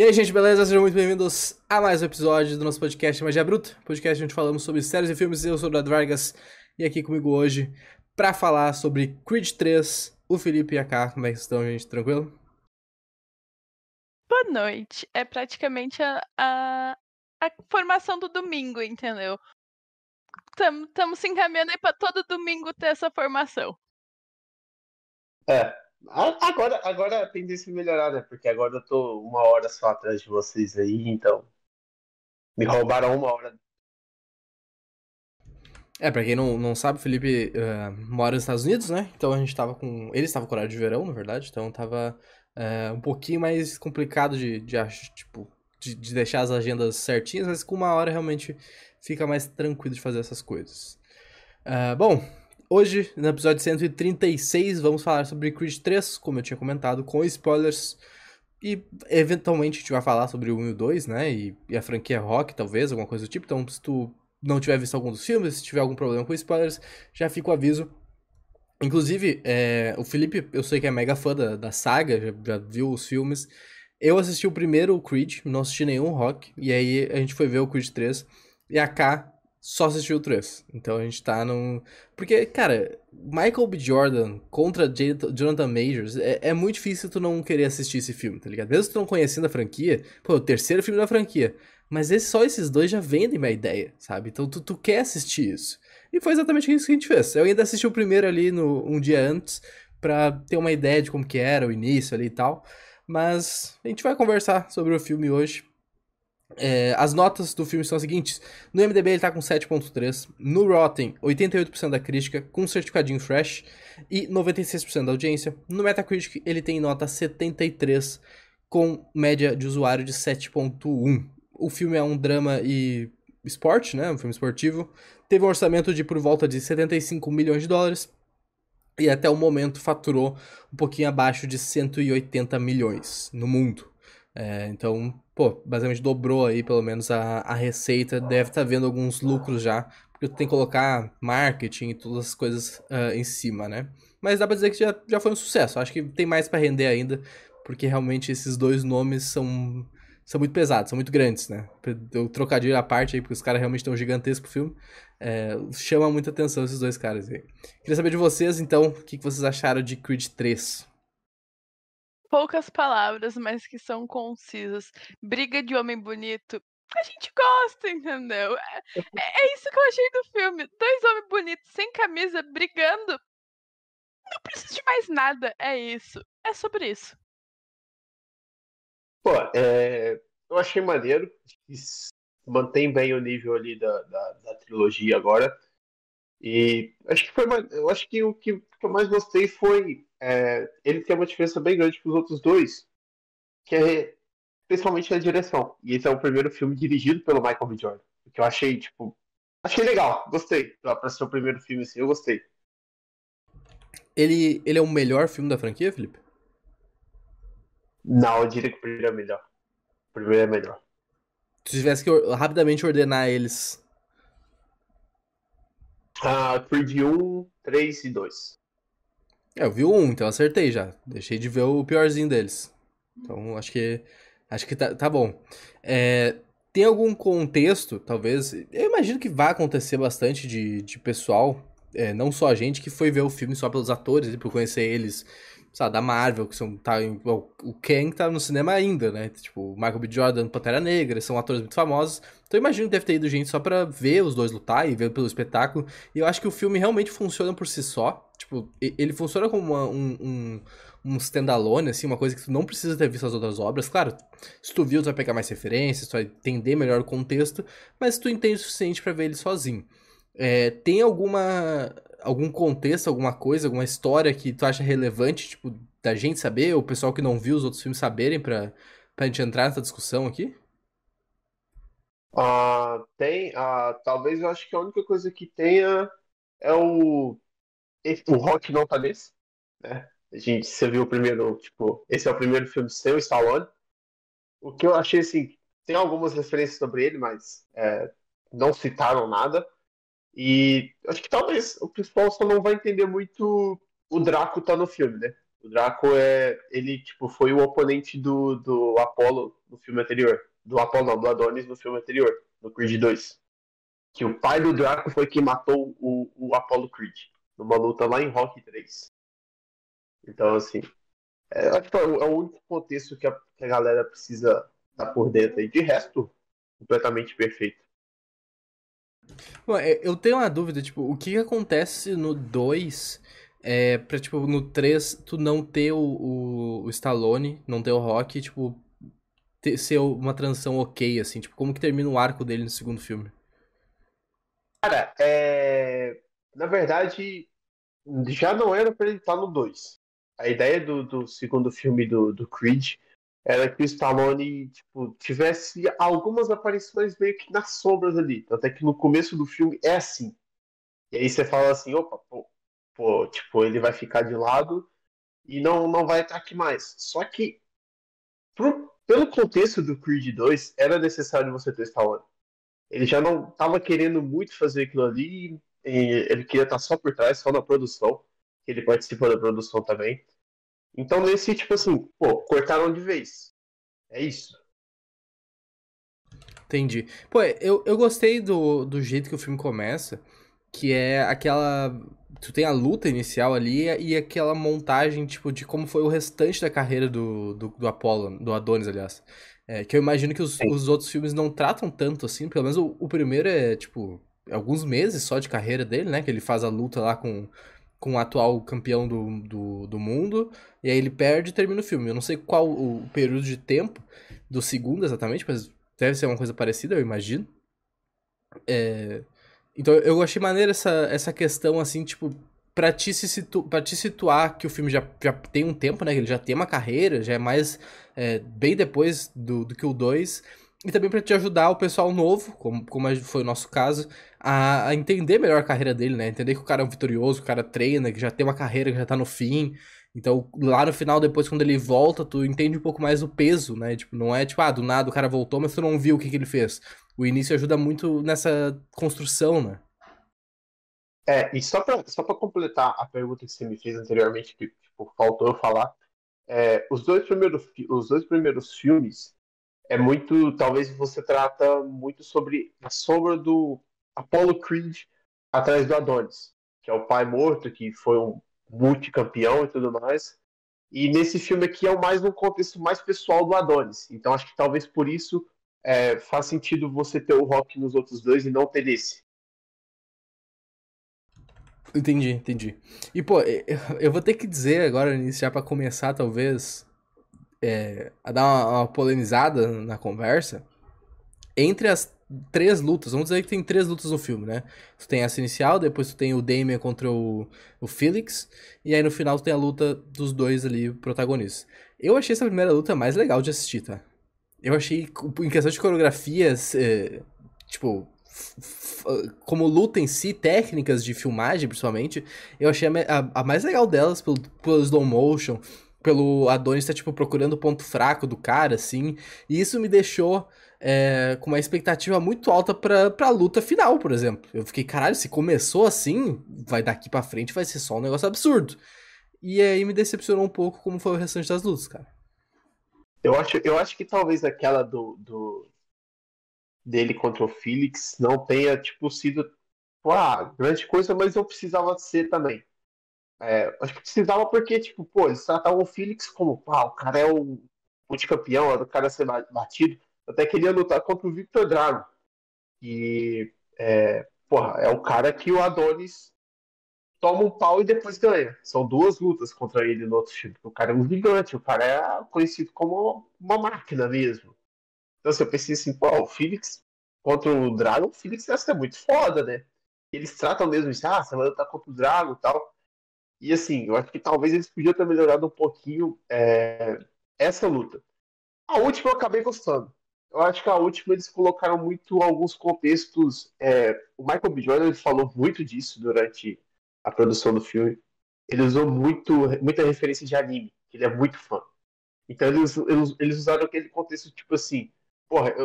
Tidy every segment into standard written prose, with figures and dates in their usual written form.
E aí, gente, beleza? Sejam muito bem-vindos a mais um episódio do nosso podcast Magia Bruta, podcast onde falamos sobre séries e filmes. Eu sou o Eduardo Vargas e aqui comigo hoje pra falar sobre Creed 3, o Felipe e a Ká. Como é que estão, gente? Tranquilo? Boa noite. É praticamente a formação do domingo, entendeu? Estamos se encaminhando aí pra todo domingo ter essa formação. É. Agora a tendência melhorar, né? Porque agora eu tô uma hora só atrás de vocês aí, então me roubaram uma hora. É, pra quem não sabe, o Felipe mora nos Estados Unidos, né? Então a gente tava com... Ele estava com horário de verão, na verdade, então tava um pouquinho mais complicado de deixar as agendas certinhas, mas com uma hora realmente fica mais tranquilo de fazer essas coisas. Bom... Hoje, no episódio 136, vamos falar sobre Creed 3, como eu tinha comentado, com spoilers. E, eventualmente, a gente vai falar sobre o 1 e o 2, né? E a franquia Rock, talvez, alguma coisa do tipo. Então, se tu não tiver visto algum dos filmes, se tiver algum problema com spoilers, já fica o aviso. Inclusive, o Felipe, eu sei que é mega fã da saga, já viu os filmes. Eu assisti o primeiro, o Creed, não assisti nenhum Rock. E aí, a gente foi ver o Creed 3. E a Ká só assistiu o 3, então a gente tá num... Porque, cara, Michael B. Jordan contra Jonathan Majors, é muito difícil tu não querer assistir esse filme, tá ligado? Mesmo tu não conhecendo a franquia, pô, o terceiro filme da franquia, mas só esses dois já vendem minha ideia, sabe? Então tu quer assistir isso. E foi exatamente isso que a gente fez. Eu ainda assisti o primeiro ali um dia antes, pra ter uma ideia de como que era o início ali e tal, mas a gente vai conversar sobre o filme hoje. As notas do filme são as seguintes: no IMDb ele tá com 7.3, no Rotten 88% da crítica com um certificadinho fresh e 96% da audiência. No Metacritic ele tem nota 73 com média de usuário de 7.1. O filme é um drama e esporte, né? Um filme esportivo. Teve um orçamento de por volta de 75 milhões de dólares e até o momento faturou um pouquinho abaixo de 180 milhões no mundo. Então, pô, basicamente dobrou aí pelo menos a receita, deve estar vendo alguns lucros já, porque tu tem que colocar marketing e todas as coisas em cima, né? Mas dá pra dizer que já foi um sucesso, acho que tem mais pra render ainda, porque realmente esses dois nomes são muito pesados, são muito grandes, né? Eu trocadilho à parte aí, porque os caras realmente estão gigantescos pro filme, chama muita atenção esses dois caras aí. Queria saber de vocês, então, o que vocês acharam de Creed 3? Poucas palavras, mas que são concisas. Briga de homem bonito, a gente gosta, entendeu? É isso que eu achei do filme. Dois homens bonitos, sem camisa, brigando. Não preciso de mais nada, é isso. É sobre isso. Pô, eu achei maneiro. Mantém bem o nível ali da trilogia agora. E acho que o que eu mais gostei foi... ele tem uma diferença bem grande com os outros dois, que é principalmente na direção. E esse é o primeiro filme dirigido pelo Michael B. Jordan, que eu achei, achei legal, gostei. Pra ser o primeiro filme, assim, eu gostei. Ele é o melhor filme da franquia, Felipe? Não, eu diria que o primeiro é melhor. O primeiro é melhor. Se tivesse que rapidamente ordenar eles... Creed 1, 3 e 2. Eu vi o 1, então acertei já. Deixei de ver o piorzinho deles. Então, acho que tá bom. Tem algum contexto, talvez... Eu imagino que vai acontecer bastante de pessoal, não só a gente, que foi ver o filme só pelos atores, por conhecer eles, sabe, da Marvel, que são... o Ken tá no cinema ainda, né? Tipo, Michael B. Jordan, Pantera Negra, são atores muito famosos. Então, eu imagino que deve ter ido gente só pra ver os dois lutar e ver pelo espetáculo. E eu acho que o filme realmente funciona por si só. Tipo, ele funciona como um stand-alone, assim, uma coisa que tu não precisa ter visto as outras obras. Claro, se tu viu, tu vai pegar mais referências, tu vai entender melhor o contexto, mas tu entende o suficiente pra ver ele sozinho. Tem algum contexto, alguma coisa, alguma história que tu acha relevante, tipo, da gente saber, ou o pessoal que não viu os outros filmes saberem pra gente entrar nessa discussão aqui? Talvez eu acho que a única coisa que tenha é o... O Rock não tá nesse, né? Você viu o primeiro, esse é o primeiro filme seu, Stallone. O que eu achei, assim, tem algumas referências sobre ele, mas não citaram nada. E acho que talvez o principal só não vai entender muito o Draco tá no filme, né? O Draco ele tipo, foi o oponente do Apollo no filme anterior. Do Apollo não, do Adonis no filme anterior, no Creed II. Que o pai do Draco foi quem matou o Apollo Creed numa luta lá em Rock 3. Então, assim, acho que é o único contexto que a galera precisa estar por dentro. E de resto, completamente perfeito. Bom, eu tenho uma dúvida, tipo, o que acontece no 2 pra, tipo, no 3 tu não ter o Stallone, não ter o Rock, tipo, ser uma transição ok, assim, tipo, como que termina o arco dele no segundo filme? Cara, na verdade, já não era pra ele estar no 2. A ideia do segundo filme do Creed era que o Stallone, tipo, tivesse algumas aparições meio que nas sombras ali. Até que no começo do filme é assim. E aí você fala assim, opa, pô tipo, ele vai ficar de lado e não vai estar aqui mais. Só que, pelo contexto do Creed 2, era necessário você ter Stallone. Ele já não tava querendo muito fazer aquilo ali, ele queria estar só por trás, só na produção, que ele participa da produção também. Então nesse, tipo assim, pô, cortaram de vez. É isso. Entendi. Pô, eu gostei do jeito que o filme começa, que é aquela... Tu tem a luta inicial ali e aquela montagem, tipo, de como foi o restante da carreira do Apollo, do Adonis, aliás. Que eu imagino que os outros filmes não tratam tanto, assim, pelo menos o primeiro é, tipo, alguns meses só de carreira dele, né? Que ele faz a luta lá com o atual campeão do mundo, e aí ele perde e termina o filme. Eu não sei qual o período de tempo do segundo exatamente, mas deve ser uma coisa parecida, eu imagino. Então eu achei maneiro essa questão, assim, tipo, pra te situar que o filme já tem um tempo, né, que ele já tem uma carreira, já é mais bem depois do que o 2, e também pra te ajudar o pessoal novo, como foi o nosso caso, a entender melhor a carreira dele, né? Entender que o cara é um vitorioso, que o cara treina, que já tem uma carreira, que já tá no fim. Então, lá no final, depois, quando ele volta, tu entende um pouco mais o peso, né? Tipo, não é tipo, ah, do nada o cara voltou, mas tu não viu o que ele fez. O início ajuda muito nessa construção, né? E só pra completar a pergunta que você me fez anteriormente, que tipo, faltou eu falar, os dois primeiros filmes é muito, talvez você trata muito sobre a sombra do Apollo Creed atrás do Adonis, que é o pai morto, que foi um multicampeão e tudo mais. E nesse filme aqui é mais um contexto mais pessoal do Adonis. Então acho que talvez por isso faz sentido você ter o Rock nos outros dois e não ter nesse. Entendi. E pô, eu vou ter que dizer agora, já pra começar talvez a dar uma polemizada na conversa, entre as três lutas, vamos dizer que tem três lutas no filme, né? Tu tem essa inicial, depois tu tem o Damian contra o Felix, e aí no final tu tem a luta dos dois ali, protagonistas. Eu achei essa primeira luta mais legal de assistir, tá? Eu achei, em questão de coreografias, tipo, como luta em si, técnicas de filmagem, principalmente, eu achei a mais legal delas, pelo slow motion, pelo Adonis tá, tipo, procurando o ponto fraco do cara, assim, e isso me deixou... com uma expectativa muito alta pra luta final, por exemplo. Eu fiquei, caralho, se começou assim, vai daqui pra frente, vai ser só um negócio absurdo. E aí me decepcionou um pouco como foi o restante das lutas, cara. Eu acho que talvez aquela dele contra o Felix não tenha, tipo, sido grande coisa, mas eu precisava ser também. Acho que precisava porque, tipo, pô, eles tratavam o Felix como, o cara é o multicampeão, o cara ser batido. Até queria lutar contra o Victor Drago. E, é o cara que o Adonis toma um pau e depois ganha. São duas lutas contra ele no outro filme. O cara é um gigante, o cara é conhecido como uma máquina mesmo. Então, assim, eu pensei assim, o Felix contra o Drago, o Felix é muito foda, né? Eles tratam mesmo isso, você vai lutar contra o Drago e tal. E, assim, eu acho que talvez eles podiam ter melhorado um pouquinho essa luta. A última eu acabei gostando. Eu acho que a última eles colocaram muito alguns contextos. O Michael B. Jordan falou muito disso durante a produção do filme. Ele usou muita referência de anime, que ele é muito fã. Então eles usaram aquele contexto tipo assim,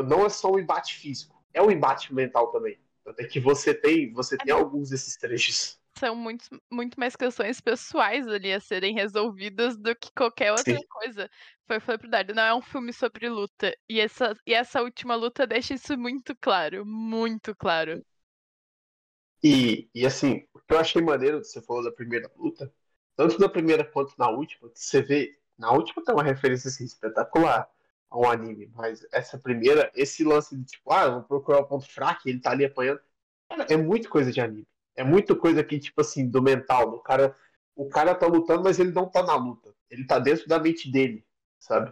não é só um embate físico, é um embate mental também. Até que você tem alguns desses trechos. são muito mais questões pessoais ali a serem resolvidas do que qualquer outra coisa. Foi pro Dardo, não é um filme sobre luta. E essa última luta deixa isso muito claro, muito claro. E assim, o que eu achei maneiro, você falou da primeira luta, tanto na primeira quanto na última, você vê, na última tem uma referência assim, espetacular a um anime, mas essa primeira, esse lance de tipo, eu vou procurar o ponto fraco e ele tá ali apanhando, cara, é muito coisa de anime. É muito coisa que, tipo assim, do mental. O cara tá lutando, mas ele não tá na luta. Ele tá dentro da mente dele, sabe?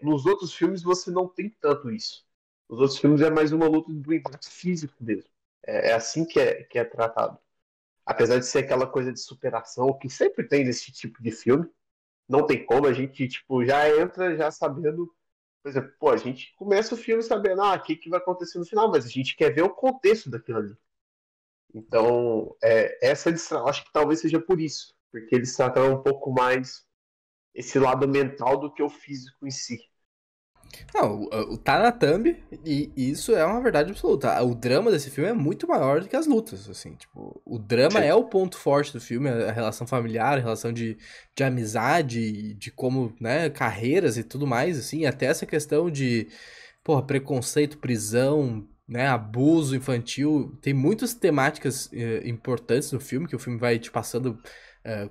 Nos outros filmes você não tem tanto isso. Nos outros filmes é mais uma luta do impacto físico mesmo. É assim que é tratado. Apesar de ser aquela coisa de superação que sempre tem nesse tipo de filme, não tem como, a gente, tipo, já entra já sabendo... Por exemplo, a gente começa o filme sabendo o que vai acontecer no final, mas a gente quer ver o contexto daquilo ali. Então, essa distração, acho que talvez seja por isso, porque eles trataram um pouco mais esse lado mental do que o físico em si. Não, tá na thumb, e isso é uma verdade absoluta. O drama desse filme é muito maior do que as lutas, assim, tipo, o drama é o ponto forte do filme, a relação familiar, a relação de amizade, de como, né, carreiras e tudo mais, assim, até essa questão de, preconceito, prisão... Né, abuso infantil, tem muitas temáticas importantes no filme, que o filme vai te passando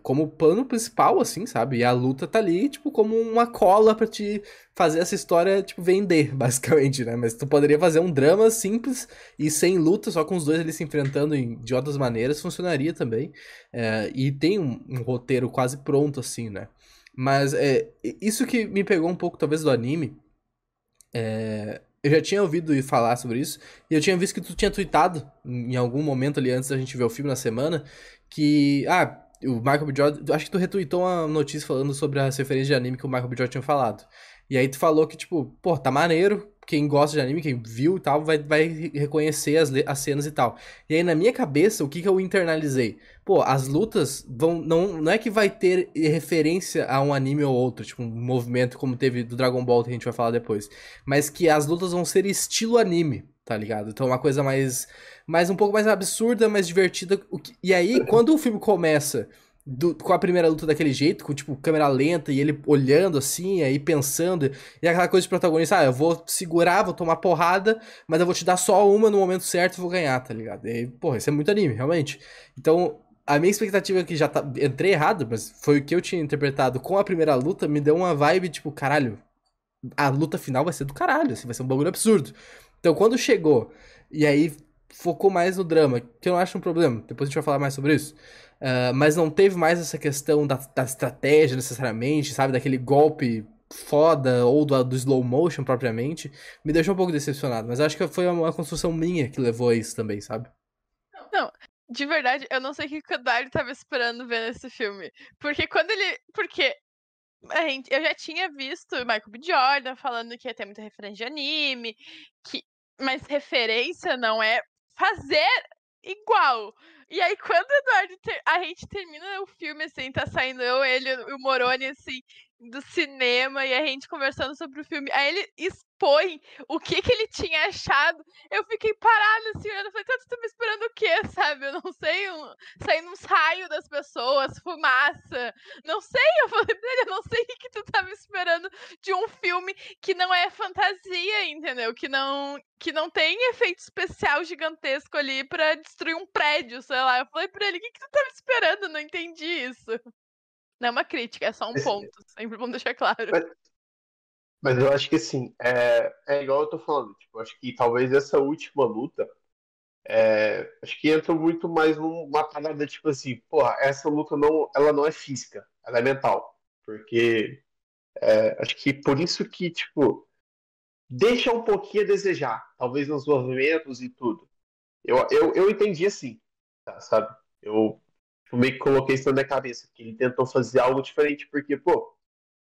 como pano principal, assim, sabe? E a luta tá ali, tipo, como uma cola pra te fazer essa história, tipo, vender, basicamente, né? Mas tu poderia fazer um drama simples e sem luta, só com os dois ali se enfrentando de outras maneiras, funcionaria também. E tem um roteiro quase pronto, assim, né? Mas isso que me pegou um pouco, talvez, do anime, eu já tinha ouvido falar sobre isso, e eu tinha visto que tu tinha tweetado em algum momento ali antes da gente ver o filme na semana, que, o Michael B. Jordan, acho que tu retweetou uma notícia falando sobre as referências de anime que o Michael B. Jordan tinha falado. E aí tu falou que, tipo, tá maneiro, quem gosta de anime, quem viu e tal, vai reconhecer as cenas e tal. E aí na minha cabeça, o que eu internalizei? As lutas não é que vai ter referência a um anime ou outro, tipo um movimento como teve do Dragon Ball, que a gente vai falar depois, mas que as lutas vão ser estilo anime, tá ligado? Então uma coisa mais um pouco mais absurda, mais divertida. E aí, quando o filme começa... com a primeira luta daquele jeito, com, tipo, câmera lenta e ele olhando assim, aí pensando, e aquela coisa de protagonista, eu vou segurar, vou tomar porrada, mas eu vou te dar só uma no momento certo e vou ganhar, tá ligado? E aí, isso é muito anime, realmente. Então, a minha expectativa que já entrei errado, mas foi o que eu tinha interpretado com a primeira luta, me deu uma vibe, tipo, caralho, a luta final vai ser do caralho, assim, vai ser um bagulho absurdo. Então, quando chegou, e aí focou mais no drama, que eu não acho um problema, depois a gente vai falar mais sobre isso. Mas não teve mais essa questão da estratégia necessariamente, sabe? Daquele golpe foda ou do slow motion propriamente. Me deixou um pouco decepcionado, mas acho que foi uma construção minha que levou a isso também, sabe? Não, de verdade, eu não sei o que o Dario tava esperando ver nesse filme. Porque eu já tinha visto o Michael B. Jordan falando que ia ter muita referência de anime, mas referência não é fazer igual. E aí, quando o Eduardo... A gente termina o filme, assim, tá saindo eu, ele e o Moroni, assim, do cinema, e a gente conversando sobre o filme. Aí ele expõe o que ele tinha achado. Eu fiquei parada, assim, olhando, falei, tá, tu tá me esperando o quê, sabe? Eu não sei, saindo uns raios das pessoas, fumaça. Não sei, eu falei pra ele, eu não sei o que tu tava esperando de um filme que não é fantasia, entendeu? Que não tem efeito especial gigantesco ali pra destruir um prédio, sabe? Eu falei pra ele, o que tu tava esperando? Eu não entendi isso. Não é uma crítica, é só um ponto. Sempre bom deixar claro. Mas eu acho que assim, é igual eu tô falando, tipo, acho que talvez essa última luta acho que entra muito mais numa parada, tipo assim, essa luta ela não é física, ela é mental. Porque acho que por isso que, tipo, deixa um pouquinho a desejar, talvez nos movimentos e tudo. Eu entendi assim. Sabe? Eu meio que coloquei isso na minha cabeça, que ele tentou fazer algo diferente, porque,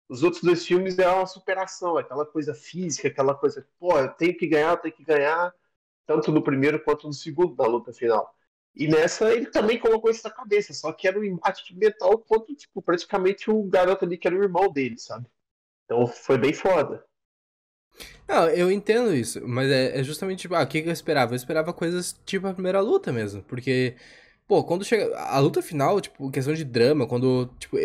os outros dois filmes é uma superação, aquela coisa física, aquela coisa, eu tenho que ganhar, tanto no primeiro quanto no segundo da luta final. E nessa, ele também colocou isso na cabeça, só que era um embate mental quanto, tipo, praticamente o garoto ali que era o irmão dele, sabe? Então, foi bem foda. Não, eu entendo isso, mas é justamente, o que eu esperava? Eu esperava coisas tipo a primeira luta mesmo, porque Pô, quando chega... A luta final, tipo, questão de drama, quando, tipo,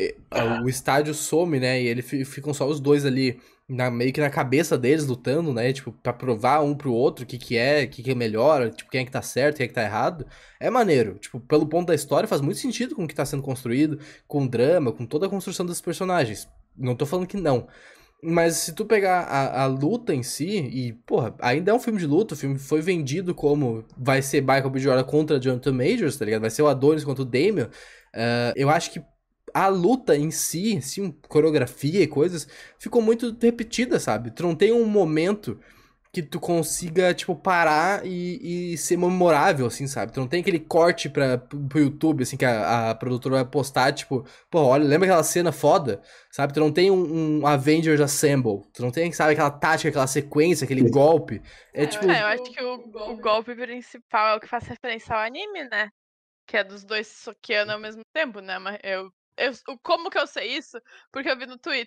o estádio some, né? E eles ficam só os dois ali, meio que na cabeça deles, lutando, né? Tipo, pra provar um pro outro o que é melhor, tipo, quem é que tá certo, quem é que tá errado. É maneiro. Tipo, pelo ponto da história, faz muito sentido com o que tá sendo construído, com o drama, com toda a construção dos personagens. Não tô falando que não. Mas se tu pegar a luta em si, e, porra, ainda é um filme de luta, o filme foi vendido como vai ser Michael B. Jordan contra Jonathan Majors, tá ligado? Vai ser o Adonis contra o Damian. Eu acho que a luta em si, assim, coreografia e coisas, ficou muito repetida, sabe? Tu não tem um momento que tu consiga, tipo, parar e ser memorável, assim, sabe? Tu não tem aquele corte pro YouTube, assim, que a produtora vai postar, tipo... Pô, olha, lembra aquela cena foda? Sabe? Tu não tem um Avengers Assemble. Tu não tem, sabe, aquela tática, aquela sequência, aquele golpe. É, tipo... eu acho que o golpe principal é o que faz referência ao anime, né? Que é dos dois se soqueando ao mesmo tempo, né? Mas como que eu sei isso? Porque eu vi no Twitter,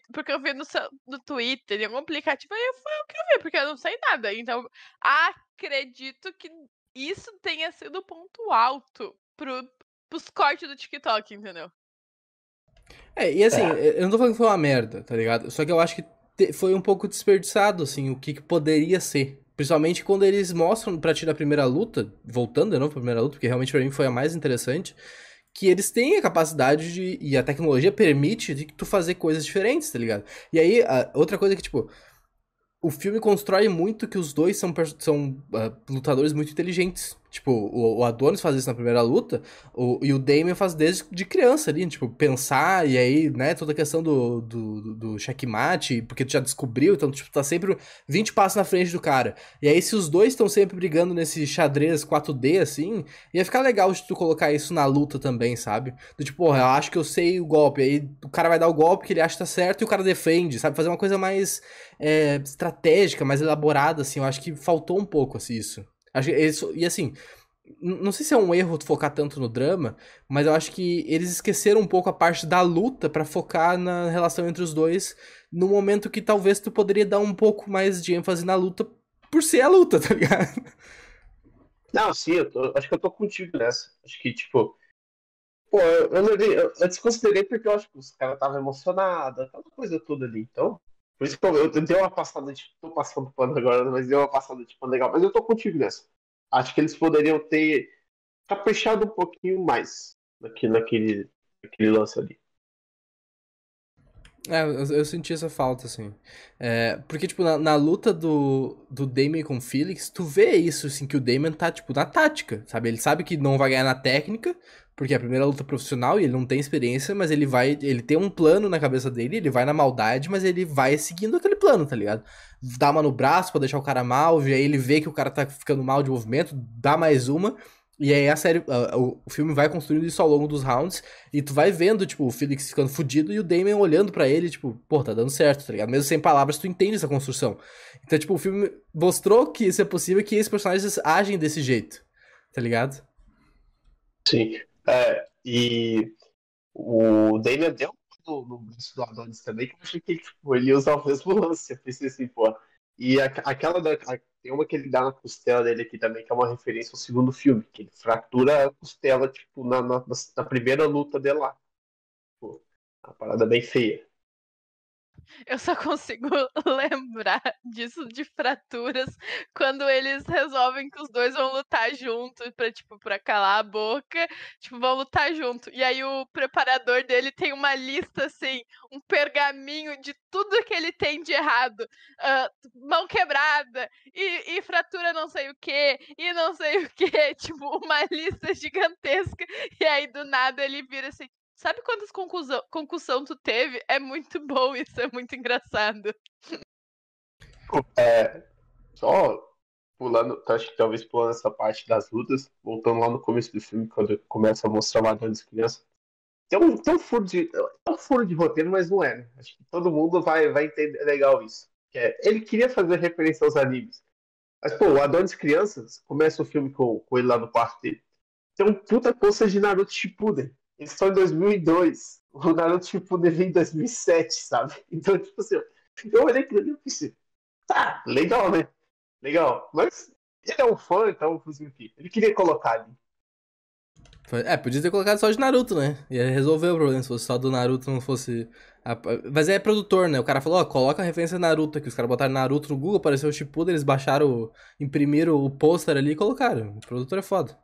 no Twitter em algum aplicativo, aí foi o que eu vi, porque eu não sei nada. Então, acredito que isso tenha sido o ponto alto pros cortes do TikTok, entendeu? E assim, eu não tô falando que foi uma merda, tá ligado? Só que eu acho que foi um pouco desperdiçado, assim, o que poderia ser. Principalmente quando eles mostram pra ti na primeira luta, voltando de novo pra primeira luta, porque realmente pra mim foi a mais interessante... Que eles têm a capacidade de... E a tecnologia permite de tu fazer coisas diferentes, tá ligado? E aí, outra coisa que, tipo... O filme constrói muito que os dois são lutadores muito inteligentes. Tipo, o Adonis faz isso na primeira luta, e o Damian faz desde de criança ali, tipo, pensar, e aí, né, toda a questão do checkmate, porque tu já descobriu, então, tipo, tá sempre 20 passos na frente do cara. E aí, se os dois estão sempre brigando nesse xadrez 4D, assim, ia ficar legal de tu colocar isso na luta também, sabe? Do tipo, porra, eu acho que eu sei o golpe, aí o cara vai dar o golpe que ele acha que tá certo e o cara defende, sabe? Fazer uma coisa mais estratégica, mais elaborada, assim, eu acho que faltou um pouco, assim, isso. Acho que eles, e assim, não sei se é um erro focar tanto no drama, mas eu acho que eles esqueceram um pouco a parte da luta pra focar na relação entre os dois, no momento que talvez tu poderia dar um pouco mais de ênfase na luta, por ser a luta, tá ligado? Não, sim, acho que eu tô contigo nessa. Acho que, tipo, pô, eu desconsiderei porque eu acho que os caras estavam emocionados, aquela coisa toda ali, então... Por isso que eu dei uma passada, tipo, tô passando pano agora, mas deu uma passada, tipo, legal. Mas eu tô contigo nessa. Acho que eles poderiam ter caprichado um pouquinho mais naquele lance ali. Eu senti essa falta, assim. Porque, tipo, na luta do Damian com o Felix, tu vê isso, assim, que o Damian tá, tipo, na tática, sabe? Ele sabe que não vai ganhar na técnica, porque é a primeira luta profissional e ele não tem experiência, mas ele tem um plano na cabeça dele, ele vai na maldade, mas ele vai seguindo aquele plano, tá ligado? Dá uma no braço pra deixar o cara mal, e aí ele vê que o cara tá ficando mal de movimento, dá mais uma, e aí a série, o filme vai construindo isso ao longo dos rounds, e tu vai vendo, tipo, o Felix ficando fudido e o Damian olhando pra ele, tipo, pô, tá dando certo, tá ligado? Mesmo sem palavras, tu entende essa construção. Então, tipo, o filme mostrou que isso é possível, que esses personagens agem desse jeito, tá ligado? Sim. E o Damian deu no braço do Adonis também, que eu achei que, tipo, ele ia usar o mesmo lance, eu pensei assim, pô. E tem uma que ele dá na costela dele aqui também, que é uma referência ao segundo filme, que ele fratura a costela, tipo, na primeira luta dele lá. Pô, uma parada bem feia. Eu só consigo lembrar disso de fraturas quando eles resolvem que os dois vão lutar junto pra calar a boca, tipo, vão lutar junto. E aí o preparador dele tem uma lista, assim, um pergaminho de tudo que ele tem de errado. Mão quebrada, e fratura não sei o quê, e não sei o quê, tipo, uma lista gigantesca. E aí do nada ele vira assim... Sabe quantas concussão tu teve? É muito bom isso, é muito engraçado. Só pulando, acho que talvez pulando essa parte das lutas, voltando lá no começo do filme, quando começa a mostrar lá das crianças. Tem um furo de roteiro, mas não é, né? Acho que todo mundo vai entender legal isso. Ele queria fazer referência aos animes. Mas, pô, o Adonis Crianças começa o filme com ele lá no quarto dele. Tem um puta poça de Naruto Shippuden. Eles estão em 2002, o Naruto Shippuden vem em 2007, sabe? Então, tipo assim, eu olhei aquilo ali e pensei, tá, legal, né? Legal, mas ele é um fã, então, inclusive, ele queria colocar ali. É, podia ter colocado só de Naruto, né? Ia resolver o problema se fosse só do Naruto, não fosse... Mas é produtor, né? O cara falou, ó, coloca a referência Naruto aqui. Os caras botaram Naruto no Google, apareceu o Shippuden, eles baixaram, imprimiram o pôster ali e colocaram. O produtor é foda.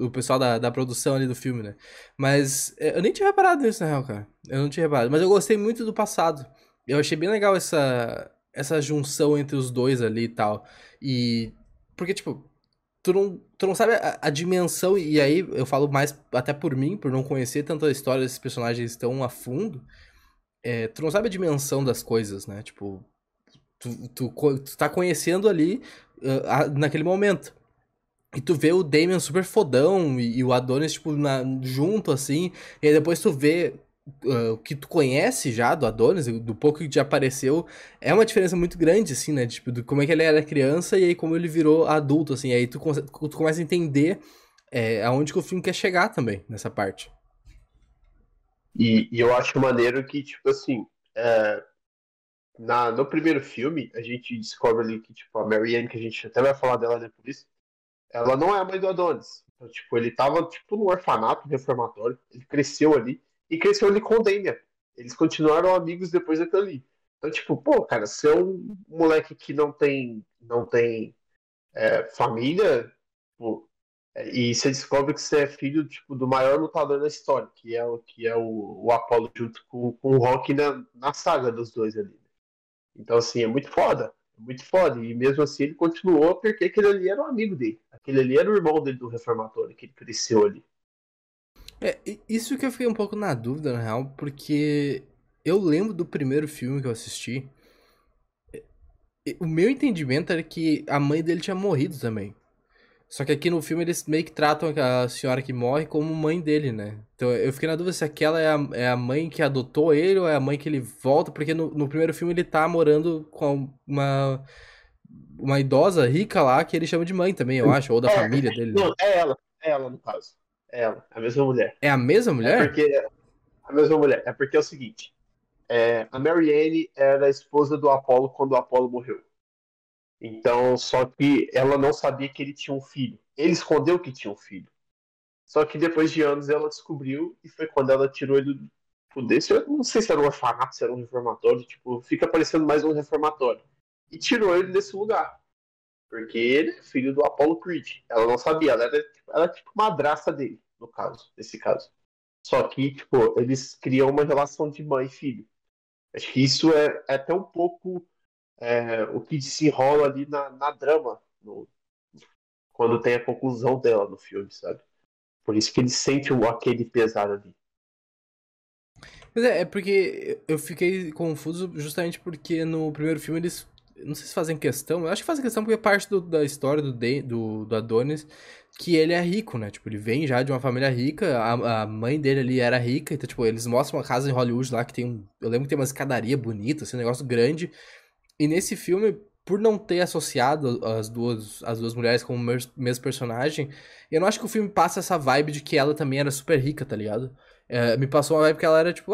O pessoal da produção ali do filme, né? Mas eu nem tinha reparado nisso, na real, cara. Eu não tinha reparado. Mas eu gostei muito do passado. Eu achei bem legal essa junção entre os dois ali e tal. E... Porque, tipo... Tu não sabe a dimensão, e aí eu falo mais até por mim, por não conhecer tanto a história desses personagens tão a fundo, tu não sabe a dimensão das coisas, né? Tipo, tu tá conhecendo ali naquele momento. E tu vê o Damian super fodão e o Adonis, tipo, junto, assim, e aí depois tu vê... o que tu conhece já do Adonis, do pouco que já apareceu, é uma diferença muito grande, assim, né? Tipo, do como é que ele era criança e aí como ele virou adulto, assim. Aí tu começa a entender aonde que o filme quer chegar também, nessa parte. E eu acho maneiro que, tipo assim, no primeiro filme, a gente descobre ali que, tipo, a Marianne, que a gente até vai falar dela depois, ela não é a mãe do Adonis. Então, tipo, ele tava, tipo, num orfanato, reformatório, ele cresceu ali. E cresceu ali com o Damian. Eles continuaram amigos depois daquilo ali. Então, tipo, pô, cara, se é um moleque que não tem família, tipo, e você descobre que você é filho, tipo, do maior lutador da história, que é o Apollo junto com o Rocky na saga dos dois ali. Então, assim, é muito foda. É muito foda. E mesmo assim ele continuou porque aquele ali era um amigo dele. Aquele ali era o irmão dele do reformatório, que ele cresceu ali. É, isso que eu fiquei um pouco na dúvida, na real, porque eu lembro do primeiro filme que eu assisti, o meu entendimento era que a mãe dele tinha morrido também. Só que aqui no filme eles meio que tratam a senhora que morre como mãe dele, né? Então eu fiquei na dúvida se aquela é a mãe que adotou ele ou é a mãe que ele volta, porque no primeiro filme ele tá morando com uma idosa rica lá que ele chama de mãe também, eu acho, ou da família dele. Não, é ela no caso. É ela, a mesma mulher. É a mesma mulher? É porque é o seguinte, a Marianne era a esposa do Apollo quando o Apollo morreu. Então, só que ela não sabia que ele tinha um filho. Ele escondeu que tinha um filho. Só que depois de anos ela descobriu e foi quando ela tirou ele desse... Eu não sei se era um orfanato, se era um reformatório. Tipo, fica parecendo mais um reformatório. E tirou ele desse lugar. Porque ele é filho do Apollo Creed. Ela não sabia, ela era tipo madrasta dele, nesse caso. Só que, tipo, eles criam uma relação de mãe e filho. Acho que isso é até um pouco o que desenrola ali na drama, quando tem a conclusão dela no filme, sabe? Por isso que ele sente aquele pesar ali. Mas é porque eu fiquei confuso justamente porque no primeiro filme eles... Não sei se fazem questão, eu acho que fazem questão porque é parte da história do Adonis, que ele é rico, né? Tipo, ele vem já de uma família rica, a mãe dele ali era rica, então, tipo, eles mostram uma casa em Hollywood lá que tem eu lembro que tem uma escadaria bonita, assim, um negócio grande. E nesse filme, por não ter associado as duas mulheres como o mesmo personagem, eu não acho que o filme passa essa vibe de que ela também era super rica, tá ligado? Me passou uma vibe que ela era, tipo,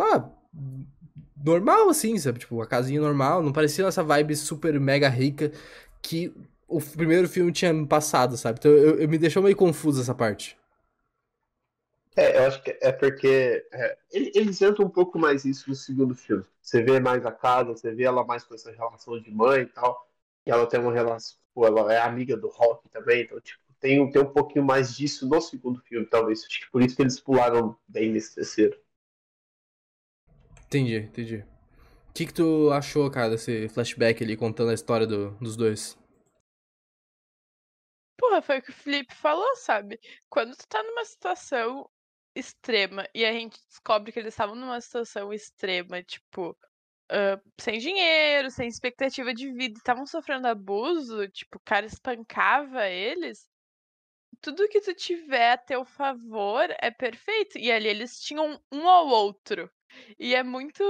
normal, assim, sabe? Tipo, uma casinha normal. Não parecia essa vibe super mega rica que o primeiro filme tinha me passado, sabe? Então, eu me deixou meio confuso essa parte. Eu acho que é porque... eles entram um pouco mais isso no segundo filme. Você vê mais a casa, você vê ela mais com essa relação de mãe e tal. E ela tem uma relação... Pô, ela é amiga do Rock também. Então, tipo, tem um pouquinho mais disso no segundo filme, talvez. Acho que por isso que eles pularam bem nesse terceiro. Entendi. O que tu achou, cara, desse flashback ali, contando a história dos dois? Porra, foi o que o Felipe falou, sabe? Quando tu tá numa situação extrema, e a gente descobre que eles estavam numa situação extrema, tipo, sem dinheiro, sem expectativa de vida, estavam sofrendo abuso, tipo, o cara espancava eles, tudo que tu tiver a teu favor é perfeito. E ali eles tinham um ao outro. E é muito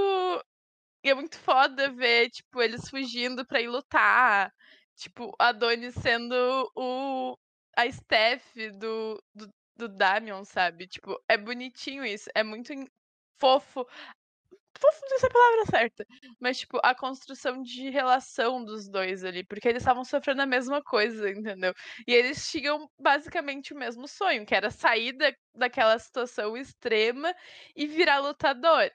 foda ver, tipo, eles fugindo pra ir lutar. Tipo, a Adonis sendo a Steph do Damian, sabe? Tipo, é bonitinho isso. É muito fofo. fofo, não sei se é a palavra certa, mas tipo, a construção de relação dos dois ali, porque eles estavam sofrendo a mesma coisa, entendeu? E eles tinham basicamente o mesmo sonho, que era sair daquela situação extrema e virar lutador.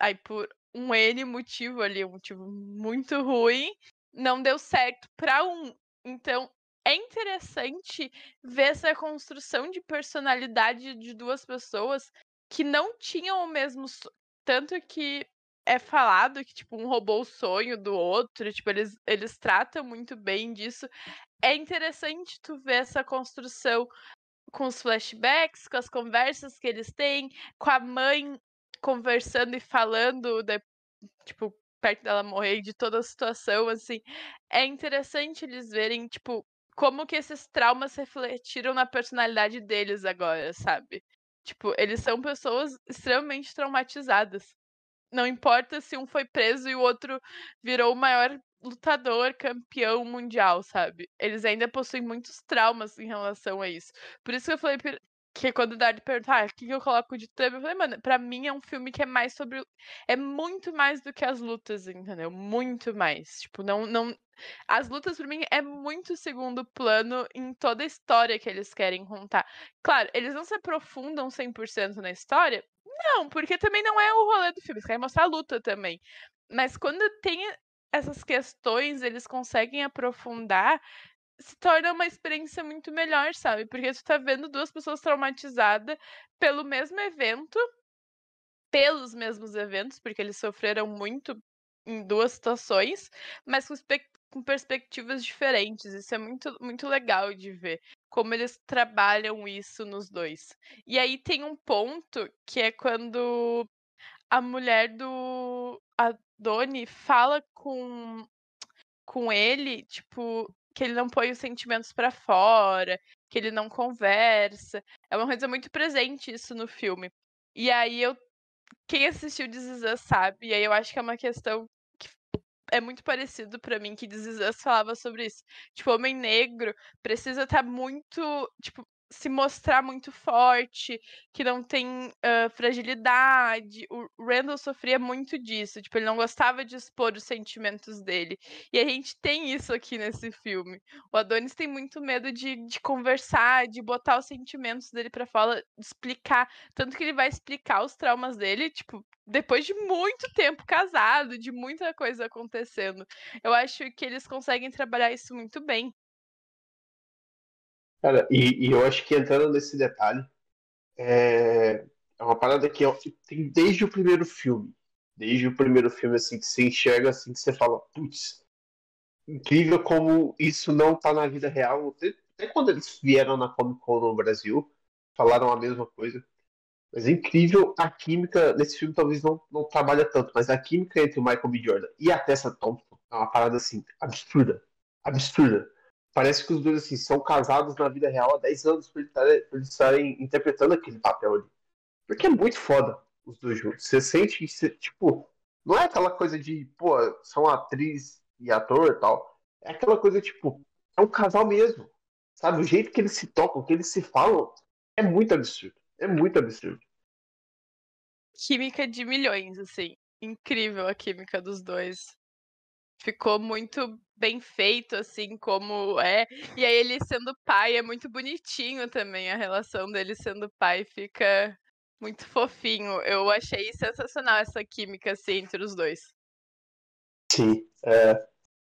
Aí por um N motivo ali, um motivo muito ruim, não deu certo pra um. Então é interessante ver essa construção de personalidade de duas pessoas que não tinham o mesmo sonho. Tanto que é falado que, tipo, um roubou o sonho do outro, tipo, eles tratam muito bem disso. É interessante tu ver essa construção com os flashbacks, com as conversas que eles têm, com a mãe conversando e falando, tipo, perto dela morrer, de toda a situação, assim. É interessante eles verem, tipo, como que esses traumas refletiram na personalidade deles agora, sabe? Tipo, eles são pessoas extremamente traumatizadas. Não importa se um foi preso e o outro virou o maior lutador, campeão mundial, sabe? Eles ainda possuem muitos traumas em relação a isso. Por isso que eu falei que quando o Dardo perguntou, o que eu coloco de thumb? Eu falei, mano, pra mim é um filme que é mais sobre... É muito mais do que as lutas, entendeu? Muito mais. Tipo, não... As lutas, pra mim, é muito segundo plano em toda a história que eles querem contar. Claro, eles não se aprofundam 100% na história? Não, porque também não é o rolê do filme. Eles querem mostrar a luta também. Mas quando tem essas questões, eles conseguem aprofundar, se torna uma experiência muito melhor, sabe? Porque tu tá vendo duas pessoas traumatizadas pelo mesmo evento, pelos mesmos eventos, porque eles sofreram muito em duas situações, mas com perspectivas diferentes. Isso é muito, muito legal de ver como eles trabalham isso nos dois. E aí tem um ponto que é quando a mulher do Adonis fala com ele, tipo, que ele não põe os sentimentos pra fora, que ele não conversa. É uma coisa muito presente isso no filme. E aí quem assistiu This Is Us sabe, e aí eu acho que é uma questão que é muito parecido pra mim, que This Is Us falava sobre isso. Tipo, homem negro precisa estar muito, tipo, se mostrar muito forte, que não tem fragilidade. O Randall sofria muito disso, tipo, ele não gostava de expor os sentimentos dele. E a gente tem isso aqui nesse filme. O Adonis tem muito medo de conversar, de botar os sentimentos dele pra fora, de explicar. Tanto que ele vai explicar os traumas dele, tipo, depois de muito tempo casado, de muita coisa acontecendo. Eu acho que eles conseguem trabalhar isso muito bem. Cara, e eu acho que entrando nesse detalhe, é uma parada que tem desde o primeiro filme. Desde o primeiro filme, assim, que você enxerga, assim, que você fala, putz, incrível como isso não tá na vida real. Até quando eles vieram na Comic Con no Brasil, falaram a mesma coisa. Mas é incrível a química, nesse filme talvez não trabalha tanto, mas a química entre o Michael B. Jordan e a Tessa Thompson é uma parada, assim, absurda. Absurda. Parece que os dois, assim, são casados na vida real há 10 anos por eles estarem interpretando aquele papel ali. Porque é muito foda os dois juntos. Você sente que, tipo, não é aquela coisa de, pô, são atriz e ator e tal. É aquela coisa, tipo, é um casal mesmo. Sabe? O jeito que eles se tocam, que eles se falam, é muito absurdo. É muito absurdo. Química de milhões, assim. Incrível a química dos dois. Ficou muito bem feito, assim, como é. E aí ele sendo pai é muito bonitinho também. A relação dele sendo pai fica muito fofinho. Eu achei sensacional essa química, assim, entre os dois. Sim.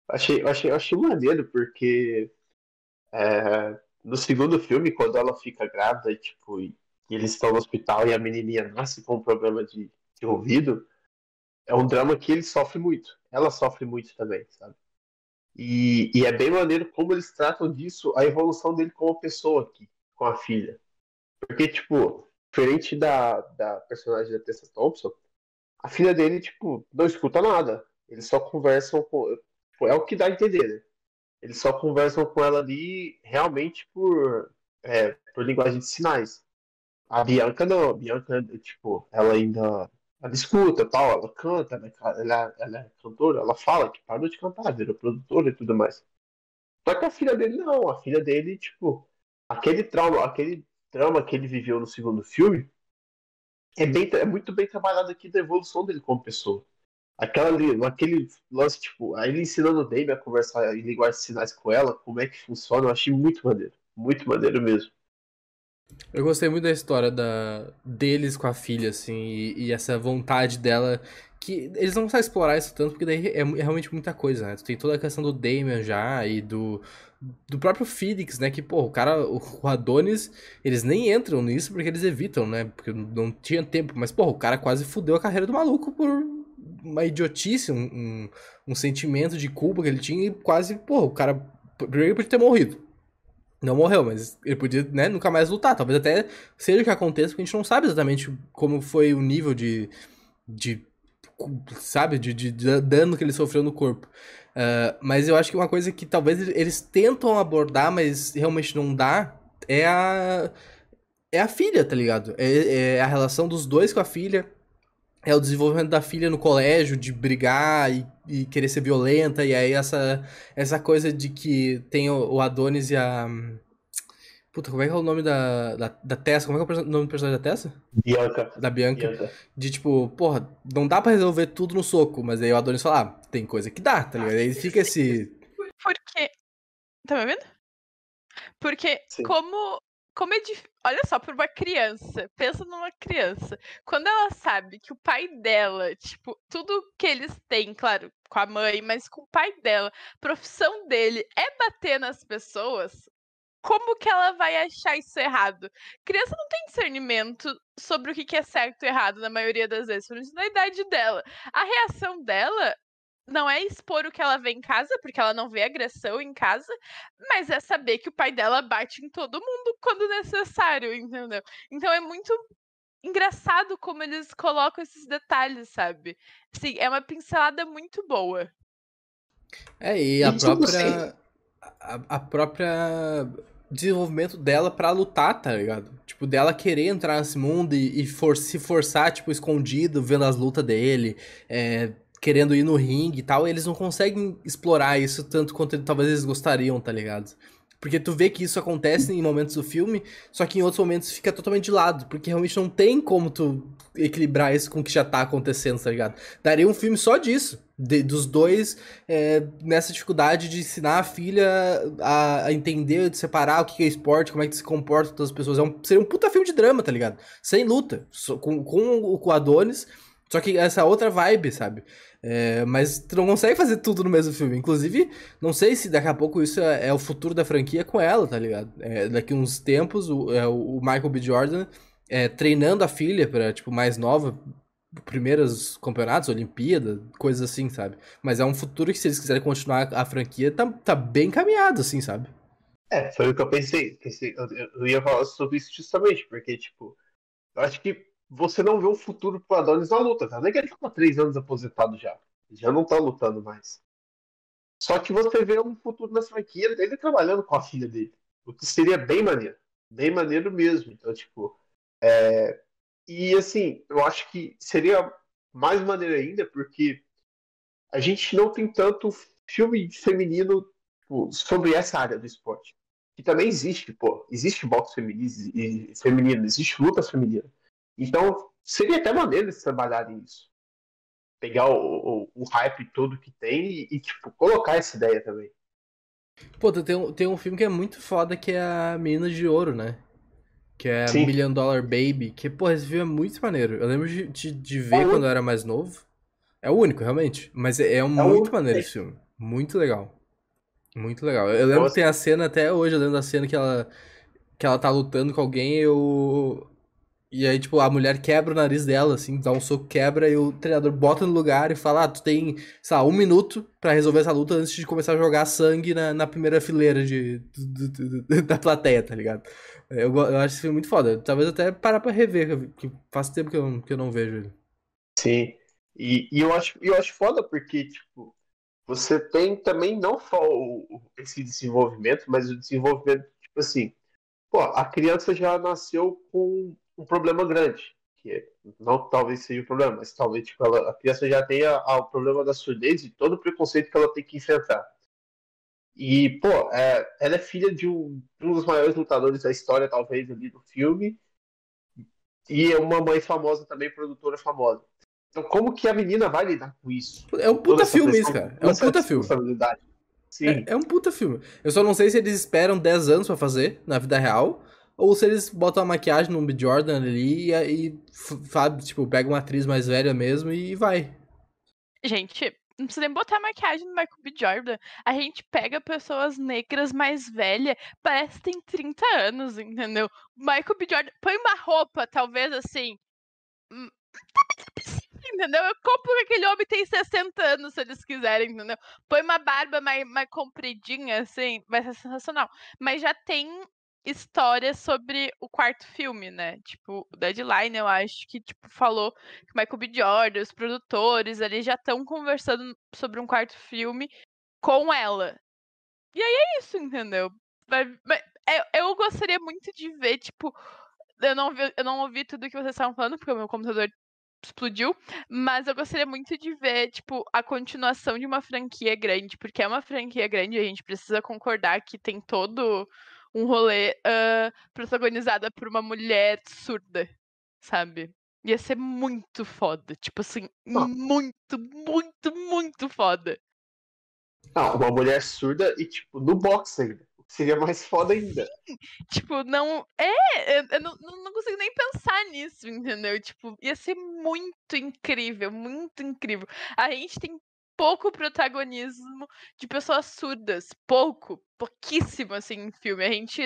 Achei maneiro, porque no segundo filme, quando ela fica grávida, tipo, e eles estão no hospital e a menininha nasce com um problema de ouvido, é um drama que ele sofre muito. Ela sofre muito também, sabe? E é bem maneiro como eles tratam disso, a evolução dele como pessoa aqui, com a filha. Porque, tipo, diferente da personagem da Tessa Thompson, a filha dele, tipo, não escuta nada. Eles só conversam com... É o que dá a entender, né? Eles só conversam com ela ali realmente por linguagem de sinais. A Bianca não. A Bianca, tipo, ela ainda... Ela escuta, tal, ela canta, ela é cantora, ela fala que parou de cantar, virou produtora e tudo mais. Só que a filha dele não, a filha dele, tipo, aquele trauma que ele viveu no segundo filme, é muito bem trabalhado aqui da evolução dele como pessoa. Aquele lance, tipo, ele ensinando o Damian a conversar em linguagem de sinais com ela, como é que funciona, eu achei muito maneiro mesmo. Eu gostei muito da história deles com a filha, assim, e essa vontade dela, que eles não vão explorar isso tanto, porque daí é realmente muita coisa, né? Tu tem toda a questão do Damian já, e do próprio Felix, né? Que, pô, o Adonis, eles nem entram nisso porque eles evitam, né? Porque não tinha tempo, mas, pô, o cara quase fudeu a carreira do maluco por uma idiotice, um sentimento de culpa que ele tinha e quase, o cara, primeiro ele podia ter morrido. Não morreu, mas ele podia, né, nunca mais lutar. Talvez até seja o que aconteça, porque a gente não sabe exatamente como foi o nível de dano que ele sofreu no corpo. Mas eu acho que uma coisa que talvez eles tentam abordar, mas realmente não dá, é a filha, tá ligado? É a relação dos dois com a filha. É o desenvolvimento da filha no colégio, de brigar e querer ser violenta. E aí essa coisa de que tem o Adonis e a... Puta, como é que é o nome da Tessa? Como é que é o nome do personagem da Tessa? Bianca. Da Bianca. De tipo, não dá pra resolver tudo no soco. Mas aí o Adonis fala, tem coisa que dá, tá ligado? Aí fica esse... Por quê? Tá me vendo? Porque sim. Como é difícil. Olha só, pra uma criança, pensa numa criança, quando ela sabe que o pai dela, tipo, tudo que eles têm, claro, com a mãe, mas com o pai dela, a profissão dele é bater nas pessoas, como que ela vai achar isso errado? Criança não tem discernimento sobre o que é certo e errado na maioria das vezes, por isso na idade dela. A reação dela não é expor o que ela vê em casa, porque ela não vê agressão em casa, mas é saber que o pai dela bate em todo mundo quando necessário, entendeu? Então é muito engraçado como eles colocam esses detalhes, sabe? Assim, é uma pincelada muito boa. É, e a própria desenvolvimento dela pra lutar, tá ligado? Tipo, dela querer entrar nesse mundo e se forçar, tipo, escondido, vendo as lutas dele, querendo ir no ringue e tal, eles não conseguem explorar isso tanto quanto talvez eles gostariam, tá ligado? Porque tu vê que isso acontece em momentos do filme, só que em outros momentos fica totalmente de lado, porque realmente não tem como tu equilibrar isso com o que já tá acontecendo, tá ligado? Daria um filme só disso, dos dois nessa dificuldade de ensinar a filha a entender, de separar o que é esporte, como é que se comporta todas as pessoas. Seria um puta filme de drama, tá ligado? Sem luta, com o Adonis, só que essa outra vibe, sabe? Mas tu não consegue fazer tudo no mesmo filme. Inclusive, não sei se daqui a pouco isso é o futuro da franquia com ela, tá ligado? Daqui uns tempos, o Michael B. Jordan treinando a filha pra, tipo, mais nova, primeiros campeonatos, Olimpíada, coisas assim, sabe? Mas é um futuro que, se eles quiserem continuar a franquia, tá bem caminhado, assim, sabe? Foi o que eu pensei. Eu ia falar sobre isso justamente, porque, tipo, eu acho que você não vê um futuro pro Adonis na luta, tá? Nem que ele ficou 3 anos aposentado já. Ele já não tá lutando mais. Só que você vê um futuro na franquia dele trabalhando com a filha dele. O que seria bem maneiro. Bem maneiro mesmo. Então, tipo... E, assim, eu acho que seria mais maneiro ainda, porque a gente não tem tanto filme feminino, tipo, sobre essa área do esporte. Que também existe, pô. Existe boxe feminino, existe luta feminina. Então, seria até maneiro eles trabalharem isso. Pegar o hype todo que tem e colocar essa ideia também. Pô, tem um filme que é muito foda, que é a Menina de Ouro, né? Que é a Million Dollar Baby, que, esse filme é muito maneiro. Eu lembro de ver quando eu era mais novo. É o único, realmente. Mas muito maneiro esse filme. Muito legal. Muito legal. Eu lembro que tem a cena, até hoje, eu lembro da cena que ela tá lutando com alguém E aí, tipo, a mulher quebra o nariz dela, assim, dá um soco, quebra, e o treinador bota no lugar e fala, tu tem, sei lá, 1 minuto pra resolver essa luta antes de começar a jogar sangue na primeira fileira da plateia, tá ligado? Eu acho esse filme muito foda. Talvez até parar pra rever, que faz tempo que eu não vejo ele. Sim. E eu acho foda porque, tipo, você tem também não só esse desenvolvimento, mas o desenvolvimento, tipo assim, a criança já nasceu com um problema grande, que não talvez seja um problema, mas talvez a criança já tenha o problema da surdez e todo o preconceito que ela tem que enfrentar. E, ela é filha de um dos maiores lutadores da história, talvez, ali do filme, E uma mãe famosa também, produtora famosa. Então como que a menina vai lidar com isso? É um puta filme isso, cara. É um puta filme. Sim. É um puta filme. Eu só não sei se eles esperam 10 anos pra fazer, na vida real, ou se eles botam a maquiagem no B. Jordan ali e sabe, tipo, pega uma atriz mais velha mesmo e vai. Gente, não precisa nem botar maquiagem no Michael B. Jordan. A gente pega pessoas negras mais velhas, parece que tem 30 anos, entendeu? Michael B. Jordan, põe uma roupa, talvez assim. Entendeu? Eu compro que aquele homem tem 60 anos, se eles quiserem, entendeu? Põe uma barba mais compridinha, assim, vai ser sensacional. Mas já tem história sobre o quarto filme, né? Tipo, o Deadline, eu acho que, tipo, falou que Michael B. Jordan, os produtores ali já estão conversando sobre um quarto filme com ela. E aí é isso, entendeu? Mas, eu gostaria muito de ver, tipo, eu não ouvi tudo que vocês estavam falando, porque o meu computador explodiu, mas eu gostaria muito de ver, tipo, a continuação de uma franquia grande, porque é uma franquia grande e a gente precisa concordar que tem todo um rolê protagonizado por uma mulher surda, sabe? Ia ser muito foda, tipo assim, muito, muito, muito foda. Ah, uma mulher surda e, tipo, no boxe ainda. Seria mais foda ainda. Tipo, não... eu não consigo nem pensar nisso, entendeu? Tipo, ia ser muito incrível, muito incrível. A gente tem pouco protagonismo de pessoas surdas. Pouquíssimo, assim, em filme. A gente...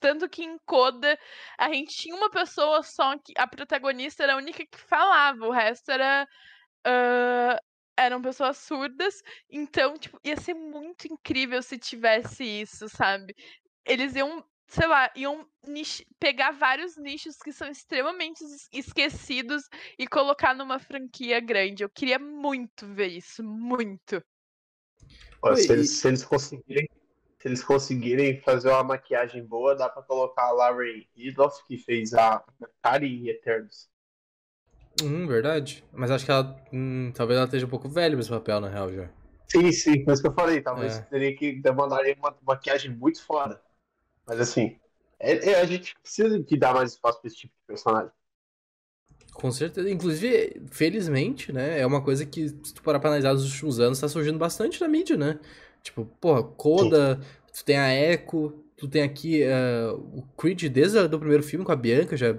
Tanto que em Coda, a gente tinha uma pessoa só, que a protagonista era a única que falava. O resto era... eram pessoas surdas, então, tipo, ia ser muito incrível se tivesse isso, sabe? Eles iam, sei lá, pegar vários nichos que são extremamente esquecidos e colocar numa franquia grande. Eu queria muito ver isso, muito. Olha, se eles conseguirem fazer uma maquiagem boa, dá pra colocar a Lauren Ridloff, que fez a Makkari em Eternals. Verdade. Mas acho que ela... talvez ela esteja um pouco velha nesse papel, na real, já. Sim, por isso que eu falei. Talvez teria que demandaria uma maquiagem muito foda. Mas assim, a gente precisa de dar mais espaço pra esse tipo de personagem. Com certeza. Inclusive, felizmente, né, é uma coisa que, se tu parar pra analisar nos últimos anos, tá surgindo bastante na mídia, né? Tipo, porra, Coda, tu tem a Echo... Tu tem aqui o Creed desde o primeiro filme com a Bianca, já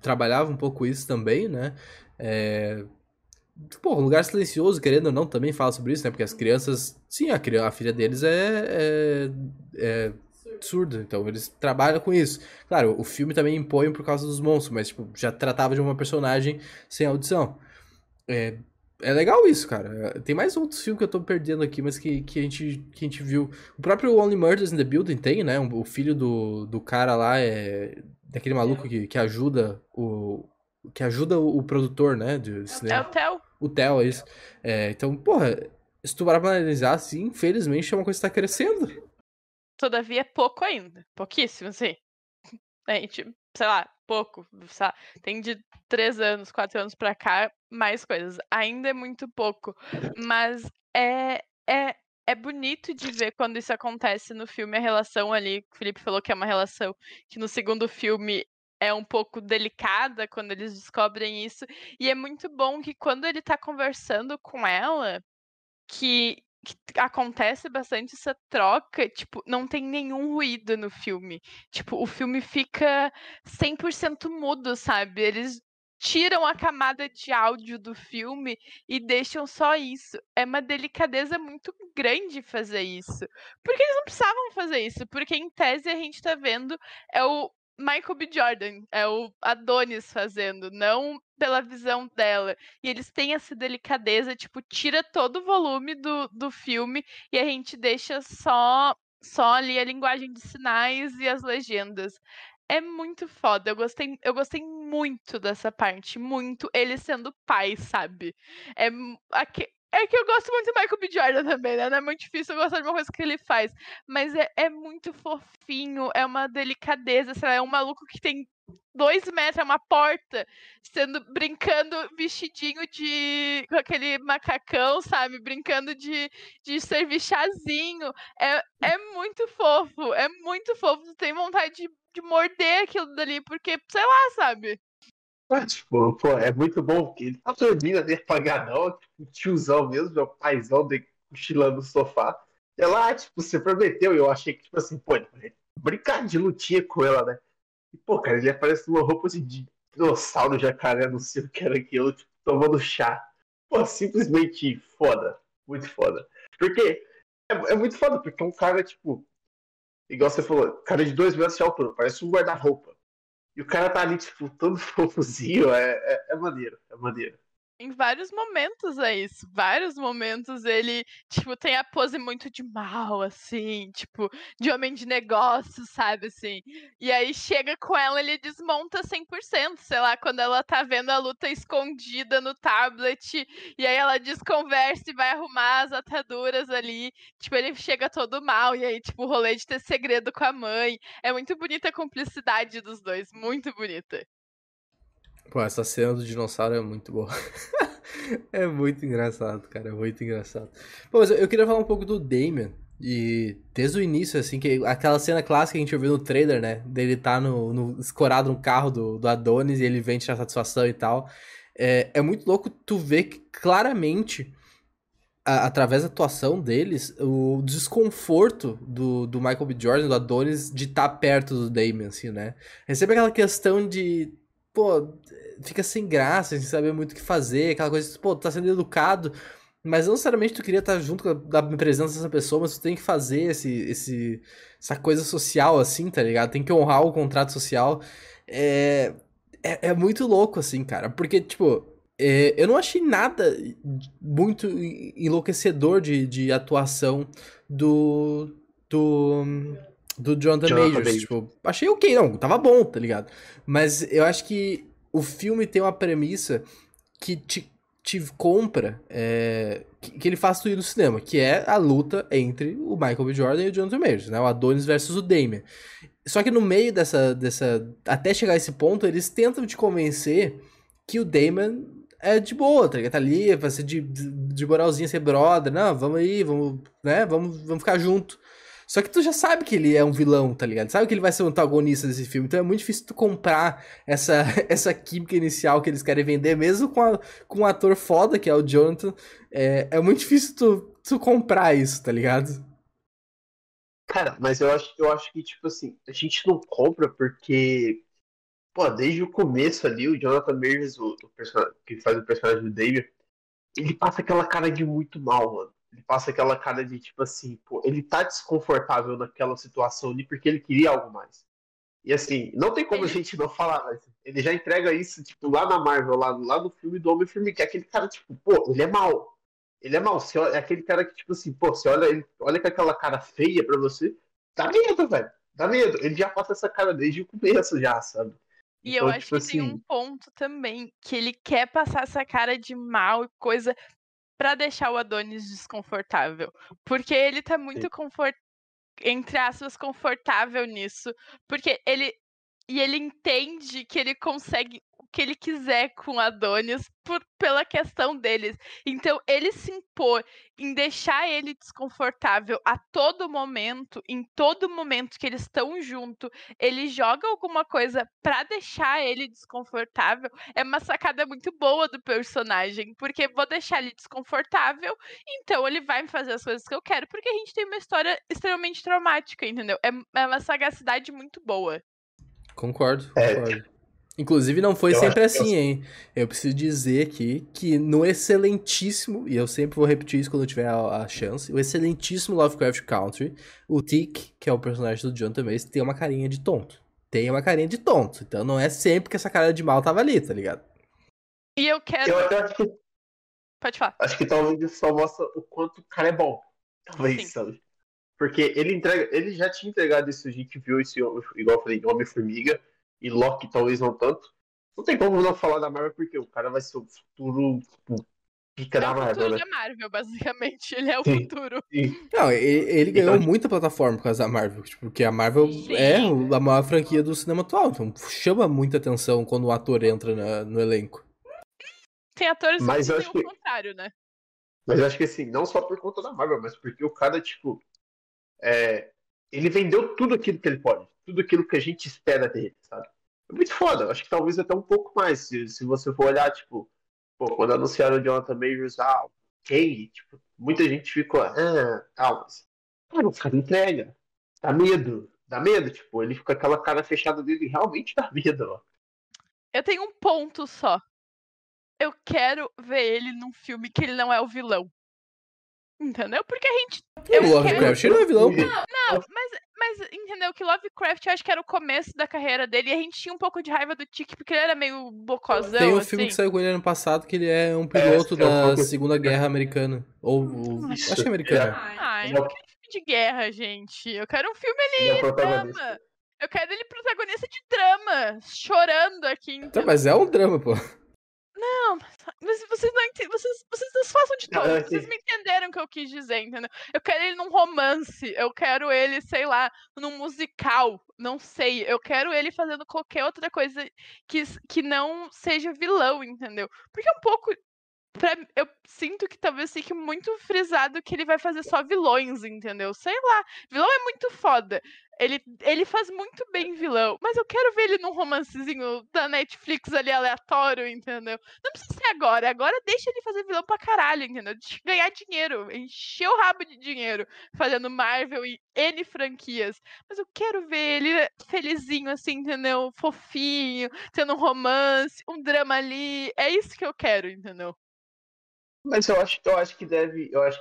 trabalhava um pouco isso também, né? Pô, um Lugar Silencioso, querendo ou não, também fala sobre isso, né? Porque as crianças... Sim, a filha deles é surda, então eles trabalham com isso. Claro, o filme também impõe por causa dos monstros, mas tipo, já tratava de uma personagem sem audição. É legal isso, cara. Tem mais outros filmes que eu tô perdendo aqui, mas que a gente viu. O próprio Only Murders in the Building tem, né? O filho do cara lá é... Daquele maluco que ajuda o... Que ajuda o produtor, né? De cinema. É o Theo. O Theo, é isso. Então, porra, se tu parar pra analisar, assim, infelizmente é uma coisa que tá crescendo. Todavia é pouco ainda. Pouquíssimo, sim. A gente, sei lá... Pouco, sabe? Tem de 3 anos, 4 anos pra cá, mais coisas. Ainda é muito pouco, mas é bonito de ver quando isso acontece no filme, a relação ali, o Felipe falou que é uma relação que no segundo filme é um pouco delicada quando eles descobrem isso, e é muito bom que quando ele tá conversando com ela, que acontece bastante essa troca, tipo, não tem nenhum ruído no filme. Tipo, o filme fica 100% mudo, sabe? Eles tiram a camada de áudio do filme e deixam só isso. É uma delicadeza muito grande fazer isso. Porque eles não precisavam fazer isso, porque em tese a gente tá vendo é o Michael B. Jordan, é o Adonis fazendo, não pela visão dela. E eles têm essa delicadeza, tipo, tira todo o volume do filme e a gente deixa só ali a linguagem de sinais e as legendas. É muito foda, eu gostei muito dessa parte, muito. Ele sendo pai, sabe? É que eu gosto muito do Michael B. Jordan também, né? Não é muito difícil eu gostar de uma coisa que ele faz. Mas é muito fofinho, é uma delicadeza, sei lá, é um maluco que tem 2 metros, é uma porta, brincando vestidinho com aquele macacão, sabe? Brincando de servir chazinho. É muito fofo, é muito fofo. Tu tem vontade de morder aquilo dali, porque, sei lá, sabe? Mas, tipo, pô, é muito bom que ele tá dormindo ali apagadão, tipo, tiozão mesmo, meu paizão de cochilando no sofá. E ela, tipo, se prometeu, e eu achei que, tipo assim, pô, brincar de lutinha com ela, né? E, pô, cara, ele aparece numa roupa assim, de dinossauro, jacaré, não sei o que era aquilo, tipo, tomando chá. Pô, simplesmente foda. Muito foda. Porque é muito foda, porque é um cara, tipo, igual você falou, cara de 2 metros de altura, parece um guarda-roupa. E o cara tá ali, tipo, todo fofuzinho, é maneiro, é maneiro. Em vários momentos é isso, vários momentos ele, tipo, tem a pose muito de mal, assim, tipo, de homem de negócio, sabe, assim. E aí chega com ela, ele desmonta 100%, sei lá, quando ela tá vendo a luta escondida no tablet, e aí ela desconversa e vai arrumar as ataduras ali, tipo, ele chega todo mal, e aí, tipo, o rolê de ter segredo com a mãe. É muito bonita a cumplicidade dos dois, muito bonita. Pô, essa cena do dinossauro é muito boa. É muito engraçado, cara. É muito engraçado. Pô, mas eu queria falar um pouco do Damian. E desde o início, assim, que aquela cena clássica que a gente ouviu no trailer, né? Dele tá escorado no carro do Adonis e ele vem tirar satisfação e tal. É muito louco tu ver que claramente, através da atuação deles, o desconforto do Michael B. Jordan, do Adonis, de estar perto do Damian, assim, né? É sempre aquela questão de... Pô, fica sem graça, sem saber muito o que fazer, aquela coisa, pô, tu tá sendo educado, mas não necessariamente tu queria estar junto com a presença dessa pessoa, mas tu tem que fazer essa coisa social, assim, tá ligado? Tem que honrar o contrato social. É muito louco, assim, cara, porque, tipo, eu não achei nada muito enlouquecedor de atuação do Jonathan Majors, tipo, achei ok, não, tava bom, tá ligado? Mas eu acho que o filme tem uma premissa que te compra, que ele faz tu ir no cinema, que é a luta entre o Michael B. Jordan e o Jonathan Majors, né? O Adonis versus o Damian. Só que no meio até chegar a esse ponto, eles tentam te convencer que o Damian é de boa, tá ligado? Tá ali, vai ser de moralzinha, ser brother, não, vamos aí, vamos, né? Vamos ficar junto. Só que tu já sabe que ele é um vilão, tá ligado? Sabe que ele vai ser um antagonista desse filme. Então é muito difícil tu comprar essa química inicial que eles querem vender. Mesmo com um ator foda, que é o Jonathan. É muito difícil tu comprar isso, tá ligado? Cara, mas eu acho que, tipo assim, a gente não compra porque... Pô, desde o começo ali, o Jonathan Majors, que faz o personagem do Damian, ele passa aquela cara de muito mal, mano. Ele passa aquela cara de, tipo assim, pô, ele tá desconfortável naquela situação ali porque ele queria algo mais. E assim, não tem como a gente não falar, mas ele já entrega isso, tipo, lá na Marvel, lá no filme do Homem-Formiga, que é aquele cara, tipo, pô, ele é mau. Ele é mau, é aquele cara que, tipo assim, pô, você olha com aquela cara feia pra você, dá medo, velho, dá medo. Ele já passa essa cara desde o começo já, sabe? E então, eu acho tipo que assim... tem um ponto também, que ele quer passar essa cara de mal e coisa... pra deixar o Adonis desconfortável. Porque ele tá muito, entre aspas, confortável nisso. Porque ele entende que ele consegue o que ele quiser com o Adonis pela questão deles. Então, ele se impor em deixar ele desconfortável a todo momento, em todo momento que eles estão junto, ele joga alguma coisa pra deixar ele desconfortável, é uma sacada muito boa do personagem, porque vou deixar ele desconfortável, então ele vai me fazer as coisas que eu quero, porque a gente tem uma história extremamente traumática, entendeu? É uma sagacidade muito boa. Concordo. Inclusive, não foi sempre assim, hein? Eu preciso dizer aqui que no excelentíssimo, e eu sempre vou repetir isso quando eu tiver a chance, o excelentíssimo Lovecraft Country, o Tick, que é o personagem do Jonathan Majors, tem uma carinha de tonto. Então não é sempre que essa cara de mal tava ali, tá ligado? E eu quero... Eu acho que... Pode falar. Acho que talvez isso só mostra o quanto o cara é bom. Talvez, sabe? Porque ele já tinha entregado isso, a gente viu isso, igual eu falei, Homem-Formiga, e Loki talvez não tanto. Não tem como não falar da Marvel, porque o cara vai ser o futuro, tipo, pica da Marvel. É o futuro da Marvel, basicamente. Ele é o futuro. Sim. Não, ele ganhou muita plataforma por causa da Marvel, porque a Marvel é a maior franquia do cinema atual, então chama muita atenção quando o ator entra no elenco. Tem atores que tem o contrário, né? Mas eu acho que assim, não só por conta da Marvel, mas porque o cara, tipo... Ele vendeu tudo aquilo que ele pode, tudo aquilo que a gente espera dele, sabe? É muito foda. Acho que talvez até um pouco mais. Se você for olhar, tipo, pô, quando anunciaram o Jonathan Majors, quem? Tipo, muita gente ficou, calma. Cara, o cara entrega. Dá medo. Dá medo, tipo, ele fica com aquela cara fechada dele e realmente dá medo, ó. Eu tenho um ponto só. Eu quero ver ele num filme que ele não é o vilão. Entendeu? Porque a gente... O Lovecraft não é vilão. Não, mas entendeu que Lovecraft, eu acho que era o começo da carreira dele, e a gente tinha um pouco de raiva do Tiki, porque ele era meio bocozão. Tem um filme que saiu com ele ano passado, que ele é um piloto da Segunda Guerra Americana. Ou acho que é americana. Eu não quero filme de guerra, gente. Eu quero um filme ali, drama. Eu quero ele protagonista de drama, chorando aqui. Então, mas é um drama, pô. Não, mas vocês não entendem, vocês não se façam de todo, vocês me entenderam o que eu quis dizer, entendeu? Eu quero ele num romance, eu quero ele, sei lá, num musical, não sei, eu quero ele fazendo qualquer outra coisa que não seja vilão, entendeu? Porque é um pouco, eu sinto que talvez fique muito frisado que ele vai fazer só vilões, entendeu? Sei lá, vilão é muito foda. Ele faz muito bem vilão, mas eu quero ver ele num romancezinho da Netflix ali aleatório, entendeu? Não precisa ser agora. Agora deixa ele fazer vilão pra caralho, entendeu? De ganhar dinheiro, encher o rabo de dinheiro, fazendo Marvel e N franquias. Mas eu quero ver ele felizinho, assim, entendeu? Fofinho, tendo um romance, um drama ali. É isso que eu quero, entendeu? Mas eu acho que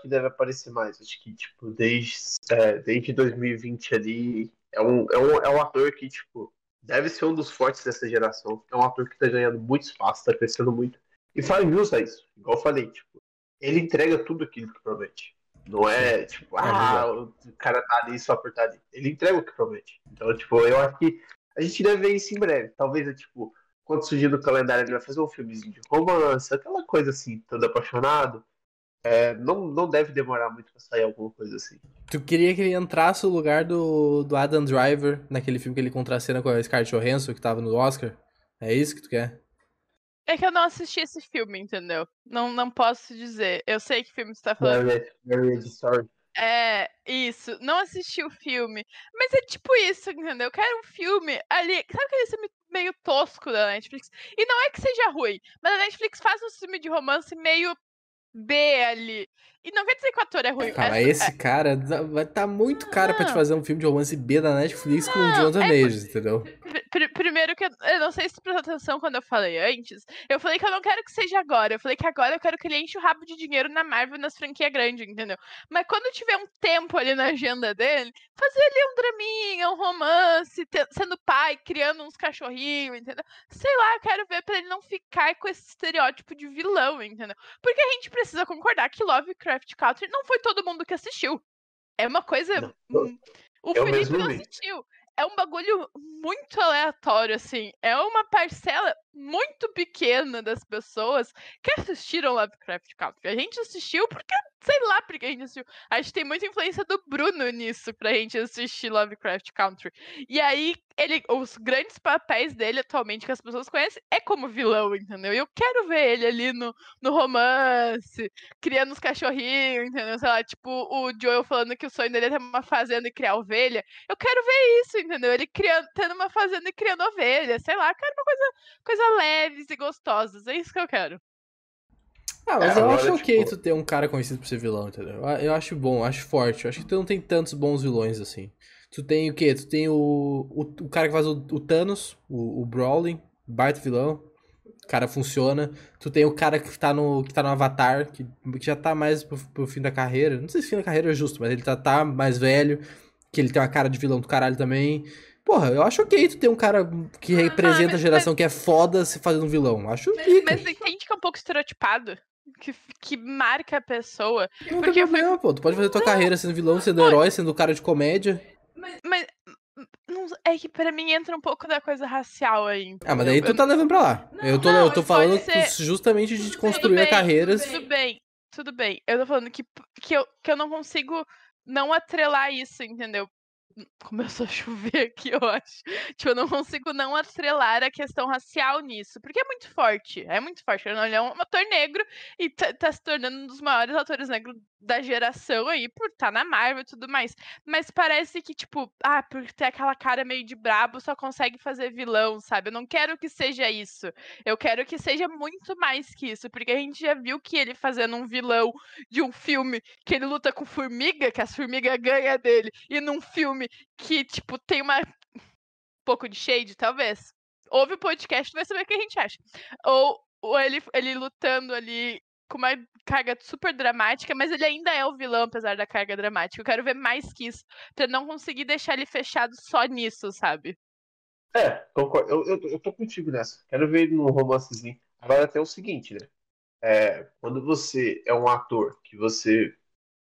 deve aparecer mais. Acho que, tipo, desde 2020 ali, é um ator que, tipo, deve ser um dos fortes dessa geração. É um ator que tá ganhando muito espaço, tá crescendo muito. E faz justo a isso. Igual eu falei, tipo, ele entrega tudo aquilo que promete. Não é, tipo, o cara tá ali só por tá ali. Ele entrega o que promete. Então, tipo, eu acho que a gente deve ver isso em breve. Talvez, tipo... Quando surgir no calendário, ele vai fazer um filmezinho de romance, aquela coisa assim, todo apaixonado. Não deve demorar muito pra sair alguma coisa assim. Tu queria que ele entrasse no lugar do Adam Driver, naquele filme que ele contracena com a Scarlett Johansson, que tava no Oscar? É isso que tu quer? É que eu não assisti esse filme, entendeu? Não posso dizer. Eu sei que filme tu tá falando. Marriage Story. É, isso, não assisti o filme. Mas é tipo isso, entendeu? Eu quero um filme ali, sabe aquele filme meio tosco da Netflix? E não é que seja ruim, mas a Netflix faz um filme de romance meio B ali. E não quer dizer que o ator é ruim. Cara, esse cara vai tá muito cara pra te fazer um filme de romance B da Netflix com o Jonathan Majors, entendeu? Primeiro que eu não sei se tu prestou atenção quando eu falei antes. Eu falei que eu não quero que seja agora. Eu falei que agora eu quero que ele enche o rabo de dinheiro na Marvel e nas franquias grandes, entendeu? Mas quando tiver um tempo ali na agenda dele, fazer ali um draminha, um romance, sendo pai, criando uns cachorrinhos, entendeu? Sei lá, eu quero ver pra ele não ficar com esse estereótipo de vilão, entendeu? Porque a gente precisa concordar que Lovecraft Country não foi todo mundo que assistiu. É uma coisa... O Felipe não assistiu. É um bagulho muito aleatório, assim. É uma parcela muito pequena das pessoas que assistiram Lovecraft Country. A gente assistiu porque, sei lá, porque a gente assistiu. A gente tem muita influência do Bruno nisso pra gente assistir Lovecraft Country. E aí, os grandes papéis dele atualmente que as pessoas conhecem é como vilão, entendeu? E eu quero ver ele ali no romance, criando os cachorrinhos, entendeu? Sei lá, tipo o Joel falando que o sonho dele é ter uma fazenda e criar ovelha. Eu quero ver isso, entendeu? Ele tendo uma fazenda e criando ovelha, sei lá. Eu quero uma coisa leves e gostosas. É isso que eu quero. Mas eu acho ok tu ter um cara conhecido por ser vilão, entendeu? Eu acho bom, acho forte. Eu acho que tu não tem tantos bons vilões assim. Tu tem o quê? Tu tem o cara que faz o Thanos, o Brawling, baita vilão. O cara funciona. Tu tem o cara que tá no Avatar, que já tá mais pro fim da carreira. Não sei se fim da carreira é justo, mas ele tá mais velho. Que ele tem uma cara de vilão do caralho também. Porra, eu acho ok tu ter um cara que representa a geração que é foda se fazendo um vilão. Acho ok. Mas você entende que é um pouco estereotipado? Que marca a pessoa. Não tem problema, pô. Tu pode fazer tua carreira sendo vilão, sendo herói, sendo cara de comédia. Mas não, é que pra mim entra um pouco da coisa racial aí. Mas daí tu tá levando pra lá. Não, eu tô falando justamente de construir carreiras. Tudo bem. Eu tô falando que eu não consigo não atrelar isso, entendeu? Começou a chover aqui, eu acho. Tipo, eu não consigo não atrelar a questão racial nisso, porque é muito forte. Ele é um ator negro e tá se tornando um dos maiores atores negros da geração aí, por estar na Marvel e tudo mais. Mas parece que, tipo, por ter aquela cara meio de brabo, só consegue fazer vilão, sabe? Eu não quero que seja isso. Eu quero que seja muito mais que isso, porque a gente já viu que ele fazendo um vilão de um filme que ele luta com formiga, que as formigas ganham dele, e num filme que, tipo, tem um pouco de shade, talvez. Ouve o podcast, vai saber o que a gente acha. Ou ele lutando ali com uma carga super dramática, mas ele ainda é o vilão, apesar da carga dramática. Eu quero ver mais que isso, pra não conseguir deixar ele fechado só nisso, sabe? É, concordo. Eu tô contigo nessa. Quero ver ele num romancezinho. Agora até o seguinte, né? Quando você é um ator, que você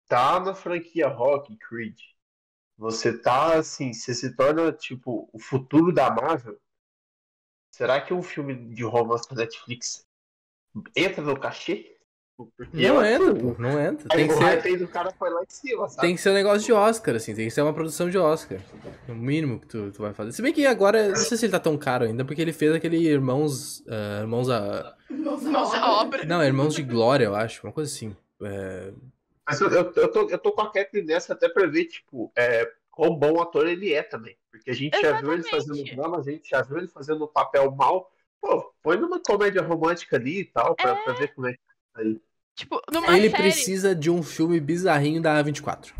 tá na franquia Rock, Creed, você tá, assim, você se torna, tipo, o futuro da Marvel. Será que um filme de romance da Netflix entra no cachê? Porque não entra. Tem que ser... aí o cara foi lá em cima, sabe? Tem que ser um negócio de Oscar, assim. Tem que ser uma produção de Oscar. No mínimo que tu vai fazer. Se bem que agora, não sei se ele tá tão caro ainda, porque ele fez aquele Irmãos à Obra. Não, Irmãos de Glória, eu acho. Uma coisa assim. Mas eu tô com a Kathleen nessa até pra ver, tipo, quão bom ator ele é também. Porque a gente já viu ele fazendo drama, a gente já viu ele fazendo papel mal. Pô, põe numa comédia romântica ali e tal, pra ver como é que. Aí. Tipo, ele série... precisa de um filme bizarrinho da A24.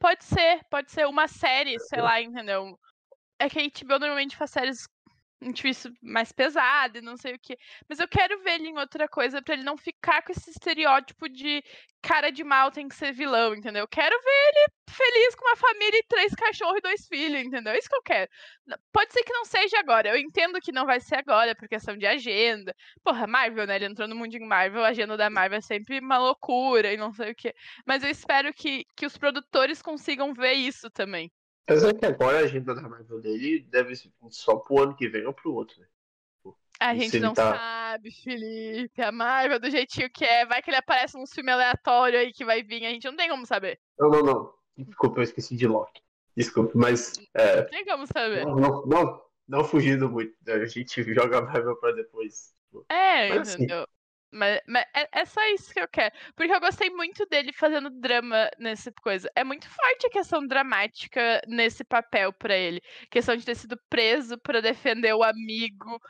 Pode ser uma série, sei lá, entendeu? É que a HBO normalmente faz séries mais pesadas e não sei o que. Mas eu quero ver ele em outra coisa pra ele não ficar com esse estereótipo de cara de mal tem que ser vilão, entendeu? Eu quero ver ele feliz com uma família e 3 cachorros e 2 filhos, entendeu? É isso que eu quero. Pode ser que não seja agora. Eu entendo que não vai ser agora, por questão de agenda. Porra, Marvel, né? Ele entrou no mundinho Marvel, a agenda da Marvel é sempre uma loucura e não sei o que. Mas eu espero que os produtores consigam ver isso também. Apesar que agora a agenda da Marvel dele deve ser só pro ano que vem ou pro outro, né? A gente não sabe, Felipe. A Marvel do jeitinho que é. Vai que ele aparece num filme aleatório aí que vai vir. A gente não tem como saber. Não. Desculpa, eu esqueci de Loki. Desculpa, mas... Não tem como saber. Não fugindo muito. A gente joga a Marvel pra depois. Mas, entendeu? Assim, Mas é só isso que eu quero. Porque eu gostei muito dele fazendo drama nessa coisa. É muito forte a questão dramática nesse papel pra ele. A questão de ter sido preso pra defender o amigo.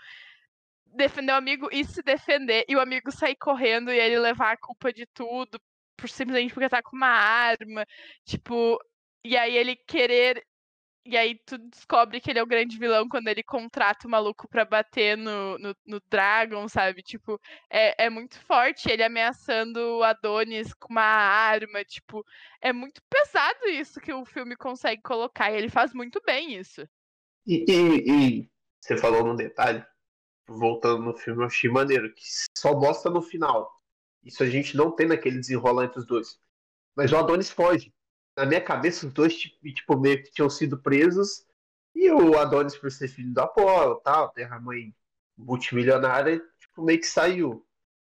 Defender o amigo e se defender. E o amigo sair correndo e ele levar a culpa de tudo. Simplesmente porque tá com uma arma. Tipo, e aí ele querer... E aí tu descobre que ele é o grande vilão quando ele contrata o maluco pra bater no Dragon, sabe? Tipo, é muito forte ele ameaçando o Adonis com uma arma, tipo... É muito pesado isso que o filme consegue colocar, e ele faz muito bem isso. E você falou num detalhe, voltando no filme, eu achei maneiro, que só mostra no final. Isso a gente não tem naquele desenrolar entre os dois. Mas o Adonis foge. Na minha cabeça, os dois, tipo, meio que tinham sido presos. E o Adonis, por ser filho do Apollo, tal, ter a mãe multimilionária, tipo, meio que saiu.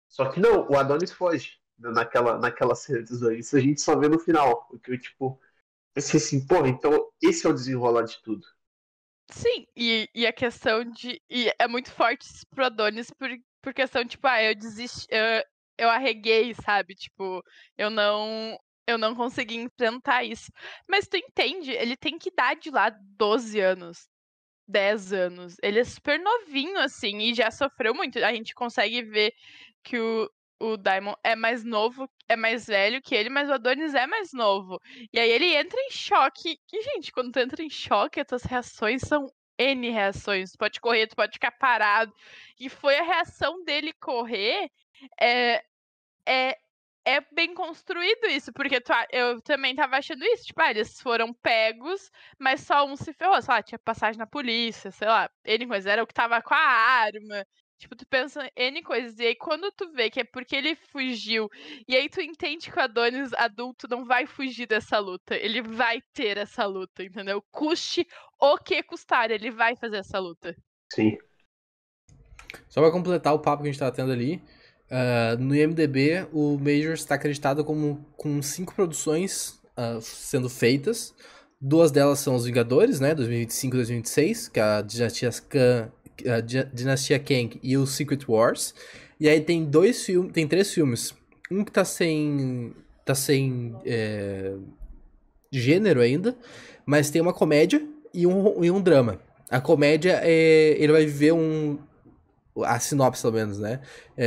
Só que não, o Adonis foge naquela cena dos dois. Isso a gente só vê no final. Porque eu, tipo, pensei assim, pô, então esse é o desenrolar de tudo. Sim, e a questão de... E é muito forte pro Adonis por questão, tipo, eu desisti... Eu arreguei, sabe? Tipo, eu não consegui enfrentar isso. Mas tu entende, ele tem que idade de lá 12 anos, 10 anos. Ele é super novinho, assim, e já sofreu muito. A gente consegue ver que o Diamond é mais novo, é mais velho que ele, mas o Adonis é mais novo. E aí ele entra em choque. E, gente, quando tu entra em choque, as tuas reações são N reações. Tu pode correr, tu pode ficar parado. E foi a reação dele correr... É bem construído isso, porque eu também tava achando isso, tipo, eles foram pegos, mas só um se ferrou, sei lá, tinha passagem na polícia, sei lá, N coisas, era o que tava com a arma, tipo, tu pensa N coisas, e aí quando tu vê que é porque ele fugiu, e aí tu entende que o Adonis adulto não vai fugir dessa luta, ele vai ter essa luta, entendeu? Custe o que custar, ele vai fazer essa luta. Sim. Só pra completar o papo que a gente tava tendo ali, no IMDB, o Majors está acreditado com 5 produções sendo feitas. 2 delas são Os Vingadores, né? 2025 e 2026, que é a Dinastia Kang e o Secret Wars. E aí tem 3 filmes. Um que tá sem tá sem gênero ainda, mas tem uma comédia e um drama. A comédia, ele vai viver a sinopse, pelo menos, né?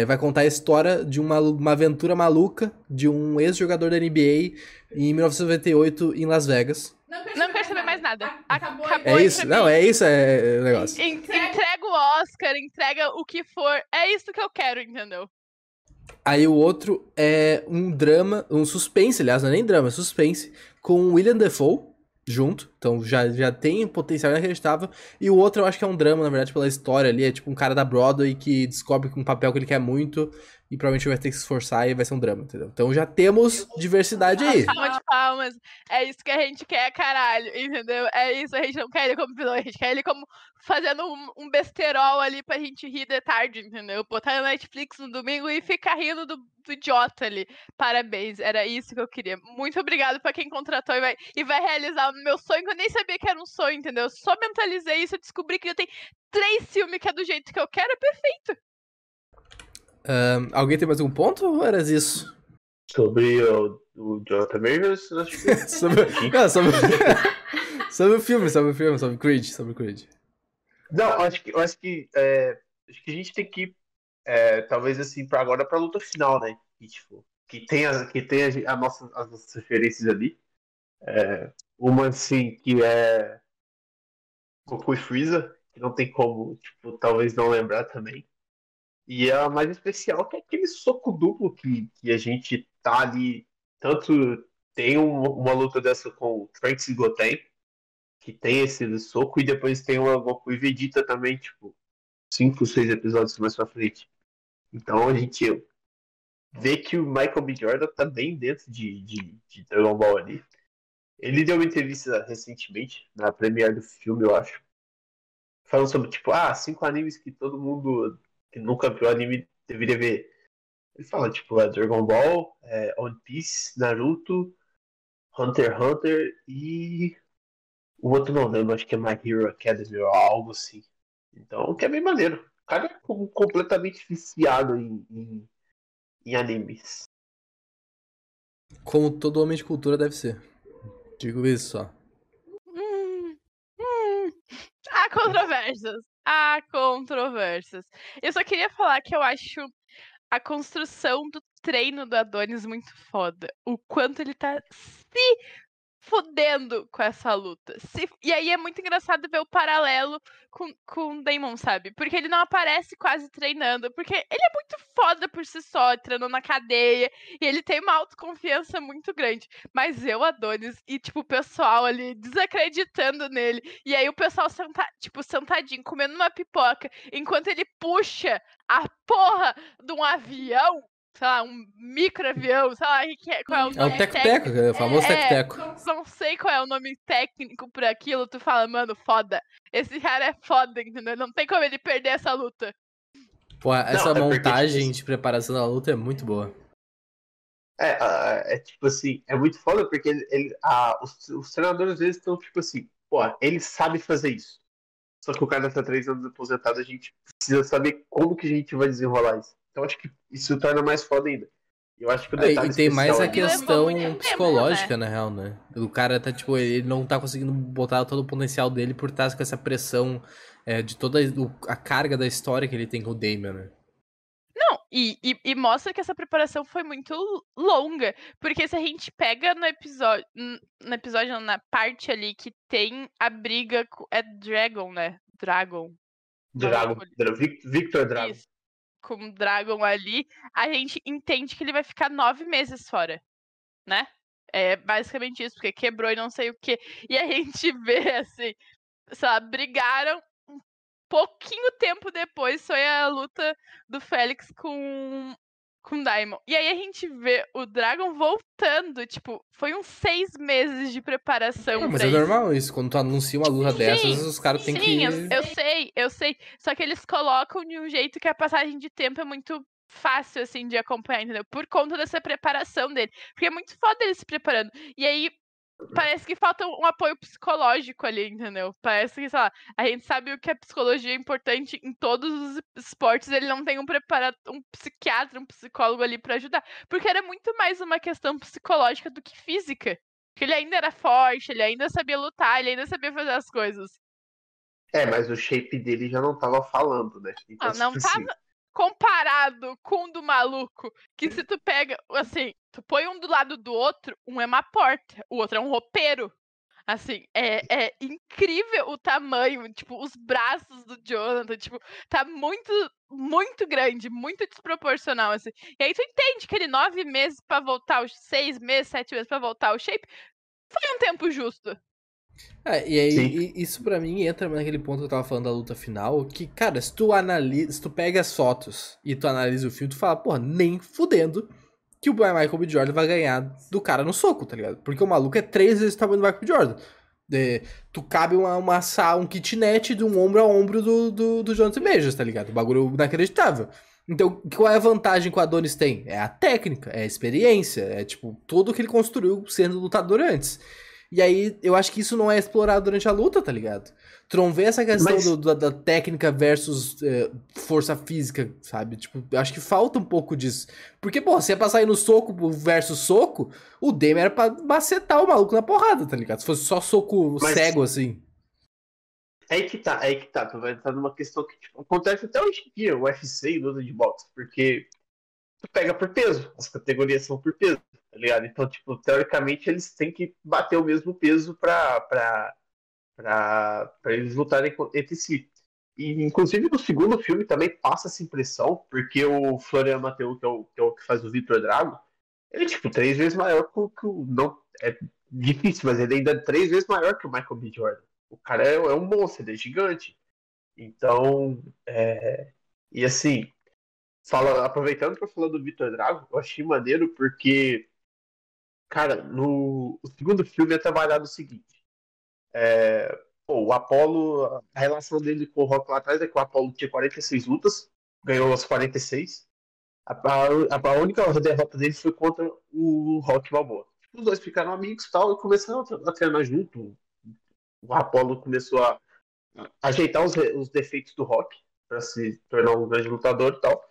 Vai contar a história de uma aventura maluca de um ex-jogador da NBA em 1998 em Las Vegas. Não quero saber mais nada. Acabou isso. Não, é isso, é o negócio. Entrega o Oscar, entrega o que for. É isso que eu quero, entendeu? Aí o outro é um drama, um suspense, aliás, não é nem drama, é suspense, com o William Dafoe junto. Então já tem potencial inacreditável. E o outro eu acho que é um drama, na verdade, pela história ali. É tipo um cara da Broadway que descobre um papel que ele quer muito e provavelmente vai ter que se esforçar e vai ser um drama, entendeu? Então já temos diversidade aí. Palma de palmas. É isso que a gente quer, caralho, entendeu? É isso, a gente não quer ele como vilão, a gente quer ele como fazendo um besterol ali pra gente rir de tarde, entendeu? Botar na Netflix no domingo e ficar rindo do idiota ali. Parabéns, era isso que eu queria. Muito obrigado pra quem contratou e vai realizar o meu sonho, que eu nem sabia que era um sonho, entendeu? Eu só mentalizei isso, eu descobri que eu tenho 3 filmes que é do jeito que eu quero, é perfeito. Alguém tem mais algum ponto ou era isso? Sobre o Jonathan Majors? Acho que... sobre o Creed. Não, acho que a gente tem que ir, talvez assim, pra agora, pra luta final, né? E, tipo, que tem as nossas referências ali. Uma, assim, que é Goku e Freeza, que não tem como, tipo, talvez não lembrar também. E a mais especial que é aquele soco duplo que a gente tá ali. Tanto tem uma luta dessa com o Trunks e Goten, que tem esse soco, e depois tem o Goku e Vegeta também, tipo, 5, 6 episódios mais pra frente. Então a gente vê que o Michael B. Jordan tá bem dentro de Dragon Ball ali. Ele deu uma entrevista recentemente, na premiere do filme, eu acho, falando sobre, tipo, 5 animes que todo mundo... que nunca viu anime deveria ver. Ele fala, tipo, Dragon Ball, One Piece, Naruto, Hunter x Hunter e... o outro não lembro, acho que é My Hero Academy ou algo assim. Então, que é bem maneiro. O cara é completamente viciado em animes. Como todo homem de cultura deve ser. Digo isso só. Há controvérsias. Há controvérsias. Eu só queria falar que eu acho a construção do treino do Adonis muito foda. O quanto ele tá se fodendo com essa luta. E aí é muito engraçado ver o paralelo com o Damon, sabe? Porque ele não aparece quase treinando. Porque ele é muito foda por si só, treinando na cadeia. E ele tem uma autoconfiança muito grande. Mas eu, Adonis, e tipo, o pessoal ali desacreditando nele. E aí o pessoal sentadinho, comendo uma pipoca, enquanto ele puxa a porra de um avião. Sei lá, um microavião, sei lá qual é o nome. É o teco-teco, o famoso teco-teco. Não sei qual é o nome técnico pra aquilo, tu fala, mano, foda. Esse cara é foda, entendeu? Não tem como ele perder essa luta. Pô, essa montagem de preparação da luta é muito boa. É tipo assim, é muito foda porque os treinadores às vezes estão tipo assim, pô, ele sabe fazer isso. Só que o cara tá 3 anos aposentado, a gente precisa saber como que a gente vai desenrolar isso. Então acho que isso torna mais foda ainda. Eu acho que o detalhe... E tem mais a questão psicológica, na real, né? O cara tá, tipo, ele não tá conseguindo botar todo o potencial dele por estar com essa pressão de toda a carga da história que ele tem com o Damian, né? Não, e mostra que essa preparação foi muito longa. Porque se a gente pega na parte ali que tem a briga... É Dragon, né? Dragon. Victor Drago. Isso. Com o Dragon ali, a gente entende que ele vai ficar 9 meses fora, né? É basicamente isso, porque quebrou e não sei o quê. E a gente vê, assim, sei lá, brigaram um pouquinho tempo depois, foi a luta do Félix com o Diamond. E aí a gente vê o Dragon voltando, tipo, foi uns 6 meses de preparação. Não, mas é normal isso, quando tu anuncia uma luta dessas, os caras têm que... Sim, eu sei. Só que eles colocam de um jeito que a passagem de tempo é muito fácil, assim, de acompanhar, entendeu? Por conta dessa preparação dele. Porque é muito foda ele se preparando. E aí, Parece que falta um apoio psicológico ali, entendeu? Parece que, sei lá, a gente sabe o que a psicologia é importante em todos os esportes, ele não tem um preparado, um psiquiatra, um psicólogo ali pra ajudar. Porque era muito mais uma questão psicológica do que física. Porque ele ainda era forte, ele ainda sabia lutar, ele ainda sabia fazer as coisas. É, mas o shape dele já não tava falando, né? Então, não tava... Comparado com o do maluco, que se tu pega, assim, tu põe um do lado do outro, um é uma porta, o outro é um roupeiro. Assim, é incrível o tamanho, tipo, os braços do Jonathan, tipo, tá muito, muito grande, muito desproporcional, assim. E aí tu entende que ele 9 meses pra voltar, 6 meses, 7 meses pra voltar ao shape, foi um tempo justo. É, e aí, isso pra mim entra naquele ponto que eu tava falando da luta final, que, cara, se tu pega as fotos e tu analisa o filme, tu fala, porra, nem fudendo que o Michael B. Jordan vai ganhar do cara no soco, tá ligado? Porque o maluco é 3 vezes o tamanho do Michael B. Jordan. Tu cabe um kitnet de um ombro a ombro do Jonathan Majors, tá ligado? O bagulho inacreditável. Então, qual é a vantagem que o Adonis tem? É a técnica, é a experiência, é, tipo, tudo que ele construiu sendo lutador antes. E aí, eu acho que isso não é explorado durante a luta, tá ligado? Tu não vê essa questão da técnica versus força física, sabe? Tipo, eu acho que falta um pouco disso. Porque, pô, se é pra sair no soco versus soco, o Damian era pra macetar o maluco na porrada, tá ligado? Se fosse só soco cego, assim. É aí que tá. Tu vai entrar numa questão que tipo, acontece até hoje em dia, o UFC e luta de boxe. Porque tu pega por peso, as categorias são por peso. Tá ligado? Então, tipo, teoricamente eles têm que bater o mesmo peso pra eles lutarem entre si. E, inclusive, no segundo filme também passa essa impressão, porque o Florian Mateu, que é o que faz o Victor Drago, ele é, tipo, 3 vezes maior que o... Não, é difícil, mas ele ainda é 3 vezes maior que o Michael B. Jordan. O cara é um monstro, ele é gigante. Então, e assim, aproveitando pra falar do Victor Drago, eu achei maneiro porque... Cara, o segundo filme é trabalhado o seguinte. O Apollo, a relação dele com o Rock lá atrás é que o Apollo tinha 46 lutas, ganhou as 46. A única derrota dele foi contra o Rock Balboa. Os dois ficaram amigos e tal, e começaram a treinar junto. O Apollo começou a ajeitar os defeitos do Rock pra se tornar um grande lutador e tal.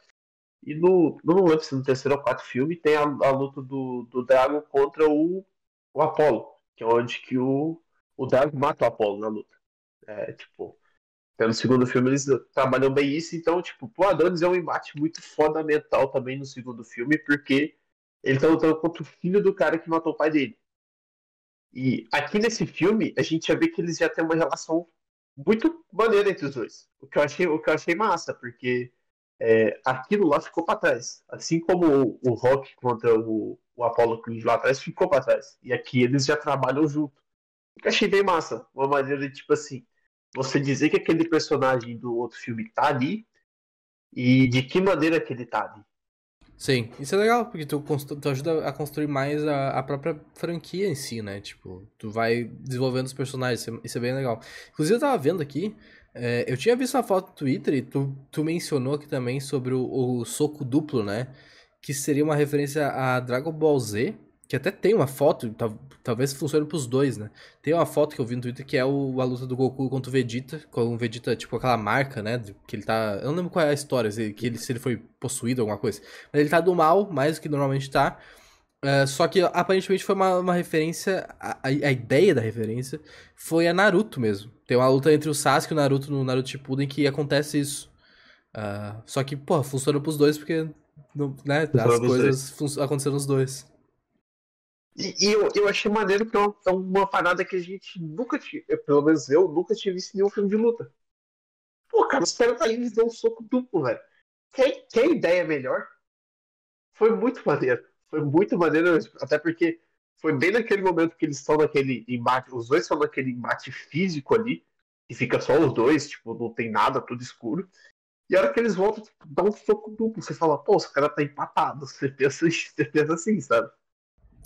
E não lembro se no terceiro ou quarto filme tem a luta do Drago contra o Apollo, que é onde que o Drago mata o Apollo na luta. No segundo filme eles trabalham bem isso, então, tipo, o Adonis é um embate muito fundamental também no segundo filme, porque ele tá lutando contra o filho do cara que matou o pai dele. E aqui nesse filme, a gente já vê que eles já têm uma relação muito maneira entre os dois. O que eu achei massa, porque... aquilo lá ficou pra trás, assim como o Rock contra o Apollo Creed lá atrás ficou pra trás, e aqui eles já trabalham junto. Eu achei bem massa, uma maneira de tipo assim, você dizer que aquele personagem do outro filme tá ali e de que maneira que ele tá ali. Sim, isso é legal, porque tu ajuda a construir mais a própria franquia em si, né? Tipo, tu vai desenvolvendo os personagens, isso é bem legal. Inclusive eu tava vendo aqui, eu tinha visto uma foto no Twitter e tu mencionou aqui também sobre o soco duplo, né? Que seria uma referência a Dragon Ball Z, que até tem uma foto, talvez funcione pros dois, né? Tem uma foto que eu vi no Twitter que é a luta do Goku contra o Vegeta, com o Vegeta, tipo, aquela marca, né? Que ele tá... Eu não lembro qual é a história, se ele foi possuído, alguma coisa. Mas ele tá do mal, mais do que normalmente tá. Só que, aparentemente, foi uma referência... A ideia da referência foi a Naruto mesmo. Tem uma luta entre o Sasuke e o Naruto no Naruto Shippuden que acontece isso. Só que, pô, funciona pros dois porque, né? As coisas aconteceram nos dois. E eu achei maneiro que é uma parada que a gente nunca tinha... Pelo menos eu nunca tinha visto nenhum filme de luta. Pô, cara, os caras ali eles dão um soco duplo, velho. Que ideia melhor? Foi muito maneiro. Foi muito maneiro, até porque foi bem naquele momento que eles estão naquele embate... Os dois estão naquele embate físico ali. E fica só os dois, tipo, não tem nada, tudo escuro. E a hora que eles voltam, tipo, dá um soco duplo. Você fala, pô, esse cara tá empatado. Você pensa assim, sabe?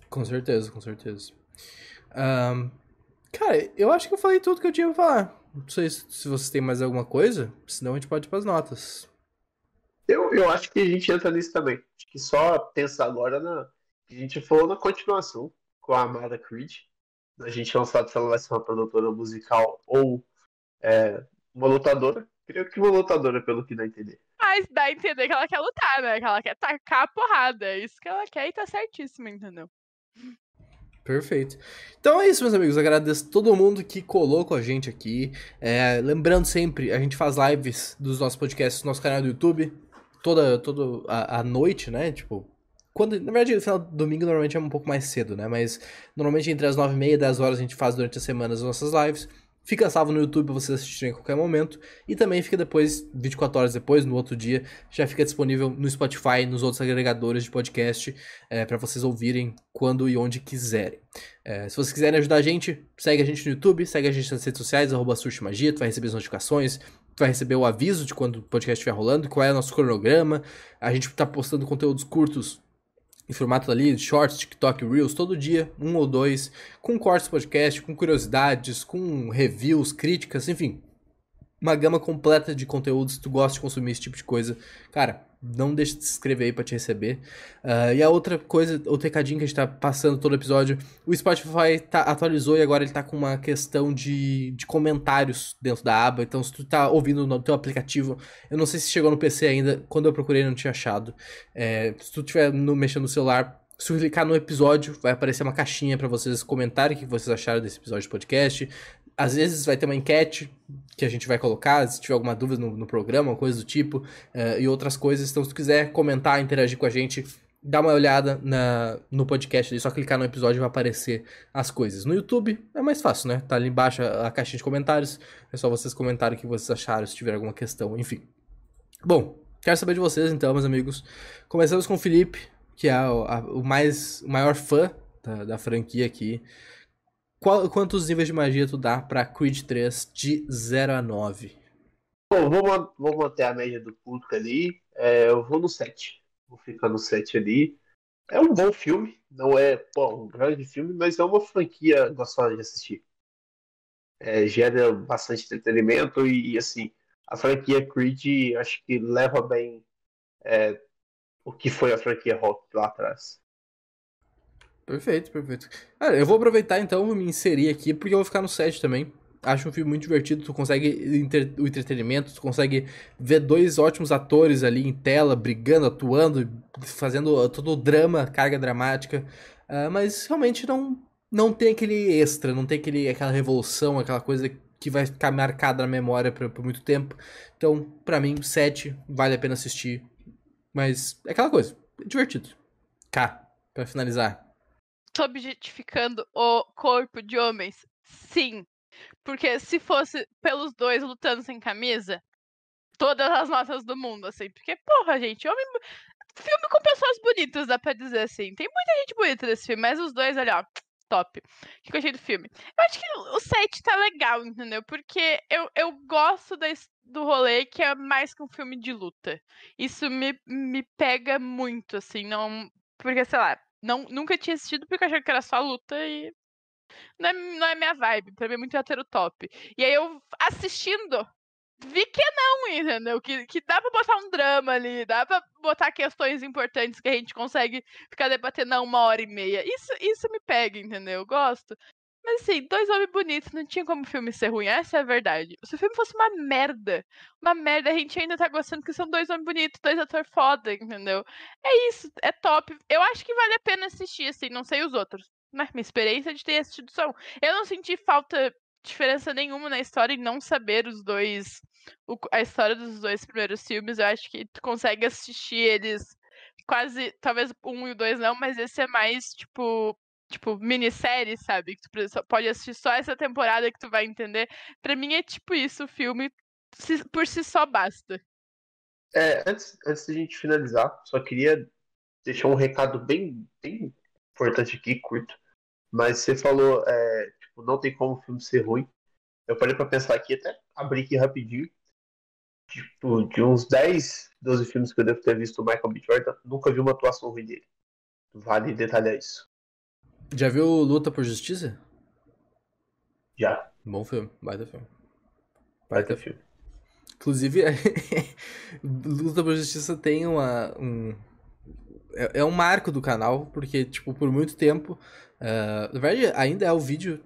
Com certeza, com certeza. Cara, eu acho que eu falei tudo que eu tinha pra falar. Não sei se vocês têm mais alguma coisa, senão a gente pode ir pras notas. Eu acho que a gente entra nisso também. Acho que só pensar agora na... A gente falou na continuação com a Amada Creed. a gente não sabe se ela vai ser uma produtora musical ou uma lutadora. Creio que uma lutadora, pelo que dá a entender. Mas dá a entender que ela quer lutar, né? Que ela quer tacar a porrada. Isso que ela quer e tá certíssima, entendeu? Perfeito. Então é isso, meus amigos. Agradeço todo mundo que colou com a gente aqui. Lembrando sempre, a gente faz lives dos nossos podcasts no nosso canal do YouTube toda a noite, né? Tipo, na verdade, no final do domingo normalmente é um pouco mais cedo, né? Mas normalmente entre as 9h30 e 10 horas a gente faz durante a semana as nossas lives. Fica salvo no YouTube pra vocês assistirem a qualquer momento. E também fica depois, 24 horas depois, no outro dia, já fica disponível no Spotify, nos outros agregadores de podcast, pra vocês ouvirem quando e onde quiserem. Se vocês quiserem ajudar a gente, segue a gente no YouTube, segue a gente nas redes sociais, @surtimagia, tu vai receber as notificações, tu vai receber o aviso de quando o podcast estiver rolando, qual é o nosso cronograma. A gente tá postando conteúdos curtos, em formato ali, shorts, TikTok, Reels, todo dia, 1 ou 2, com cortes podcast, com curiosidades, com reviews, críticas, enfim. Uma gama completa de conteúdos, se tu gosta de consumir esse tipo de coisa, cara, não deixa de se inscrever aí pra te receber. E a outra coisa, outro recadinho que a gente tá passando todo episódio, o Spotify atualizou e agora ele tá com uma questão de comentários dentro da aba, então se tu tá ouvindo no teu aplicativo, eu não sei se chegou no PC ainda, quando eu procurei não tinha achado. Se tu estiver mexendo no celular, se clicar no episódio, vai aparecer uma caixinha pra vocês comentarem o que vocês acharam desse episódio de podcast. Às vezes vai ter uma enquete que a gente vai colocar, se tiver alguma dúvida no programa, coisa do tipo, e outras coisas. Então, se tu quiser comentar, interagir com a gente, dá uma olhada no podcast, só clicar no episódio e vai aparecer as coisas. No YouTube é mais fácil, né? Tá ali embaixo a caixinha de comentários, é só vocês comentarem o que vocês acharam, se tiver alguma questão, enfim. Bom, quero saber de vocês então, meus amigos. Começamos com o Felipe, que é o maior fã da franquia aqui. Quantos níveis de magia tu dá pra Creed 3 de 0 a 9? Bom, vou manter a média do público ali. Eu vou no 7. Vou ficar no 7 ali. É um bom filme. Não é um grande filme, mas é uma franquia gostosa de assistir. Gera bastante entretenimento e, assim, a franquia Creed acho que leva bem o que foi a franquia Rock lá atrás. Perfeito, perfeito. Cara, eu vou aproveitar então, vou me inserir aqui, porque eu vou ficar no 7 também. Acho um filme muito divertido, tu consegue o entretenimento, tu consegue ver dois ótimos atores ali em tela, brigando, atuando, fazendo todo o drama, carga dramática. Mas realmente não tem aquele extra, não tem aquela revolução, aquela coisa que vai ficar marcada na memória por muito tempo. Então, pra mim, 7 vale a pena assistir. Mas é aquela coisa, é divertido. K, pra finalizar. Objetificando o corpo de homens? Sim. Porque se fosse pelos dois lutando sem camisa, todas as notas do mundo, assim. Porque, porra, gente, filme com pessoas bonitas, dá pra dizer assim. Tem muita gente bonita nesse filme, mas os dois, olha, ó, top. O que eu achei do filme? Eu acho que o 7 tá legal, entendeu? Porque eu gosto do rolê que é mais que um filme de luta. Isso me pega muito, assim, não... Porque, sei lá, nunca tinha assistido porque eu achava que era só luta e não é minha vibe, pra mim é muito heterotop. E aí eu assistindo vi que não, entendeu? Que dá pra botar um drama ali, dá pra botar questões importantes que a gente consegue ficar debatendo a 1h30. Isso me pega, entendeu? Eu gosto. Mas assim, dois homens bonitos, não tinha como o filme ser ruim, essa é a verdade. Se o filme fosse uma merda, a gente ainda tá gostando que são dois homens bonitos, dois atores foda, entendeu? É isso, é top. Eu acho que vale a pena assistir, assim, não sei os outros. Mas minha experiência de ter assistido só um. Eu não senti diferença nenhuma na história em não saber os dois, a história dos dois primeiros filmes. Eu acho que tu consegue assistir eles quase, talvez um e o dois não, mas esse é mais, tipo, minissérie, sabe? Que tu pode assistir só essa temporada que tu vai entender. Pra mim é tipo isso, o filme por si só basta. Antes da gente finalizar, só queria deixar um recado bem, bem importante aqui, curto. Mas você falou, não tem como o filme ser ruim. Eu parei pra pensar aqui, até abri aqui rapidinho. Tipo, de uns 10, 12 filmes que eu devo ter visto o Michael B. Jordan, nunca vi uma atuação ruim dele. Vale detalhar isso. Já viu Luta por Justiça? Já. Bom filme, baita filme. Baita filme. Inclusive, Luta por Justiça tem é um marco do canal, porque, tipo, por muito tempo... na verdade, ainda é o vídeo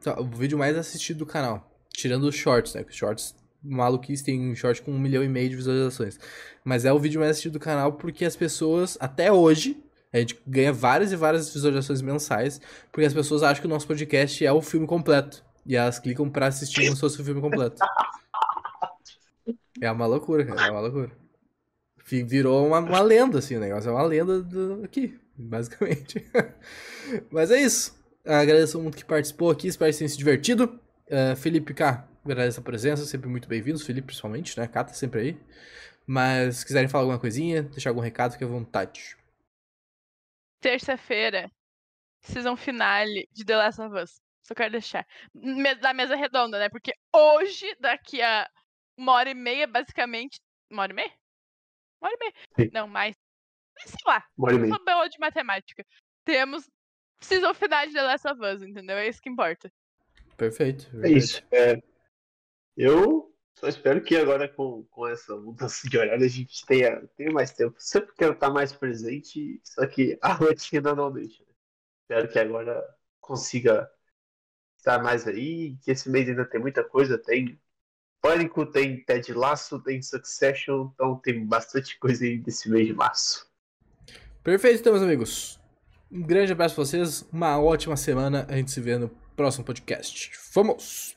mais assistido do canal. Tirando os shorts, né? Os shorts maluquice, tem um short com 1,5 milhão de visualizações. Mas é o vídeo mais assistido do canal porque as pessoas, até hoje... A gente ganha várias e várias visualizações mensais, porque as pessoas acham que o nosso podcast é o filme completo. E elas clicam pra assistir como se fosse o filme completo. É uma loucura, cara. É uma loucura. Virou uma lenda, assim, o negócio. É uma lenda do aqui, basicamente. Mas é isso. Agradeço muito que participou aqui. Espero que tenha se divertido. Felipe K, agradeço a presença. Sempre muito bem-vindo. Felipe, principalmente, né? K tá sempre aí. Mas se quiserem falar alguma coisinha, deixar algum recado, fique à vontade. Terça-feira, season finale de The Last of Us. Só quero deixar. Da mesa redonda, né? Porque hoje, daqui a 1h30, basicamente... 1h30? 1h30? Sim. Não, mais. Sei lá. 1h30. Sou boa de matemática. Temos season finale de The Last of Us, entendeu? É isso que importa. Perfeito. É isso. Eu só espero que agora, com essa mudança de horário, a gente tenha mais tempo. Sempre quero estar mais presente, só que a rotina não deixa. Espero que agora consiga estar mais aí, que esse mês ainda tem muita coisa. Tem Pânico, tem Ted Lasso, tem Succession, então tem bastante coisa aí desse mês de março. Perfeito, então, meus amigos. Um grande abraço pra vocês, uma ótima semana. A gente se vê no próximo podcast. Vamos!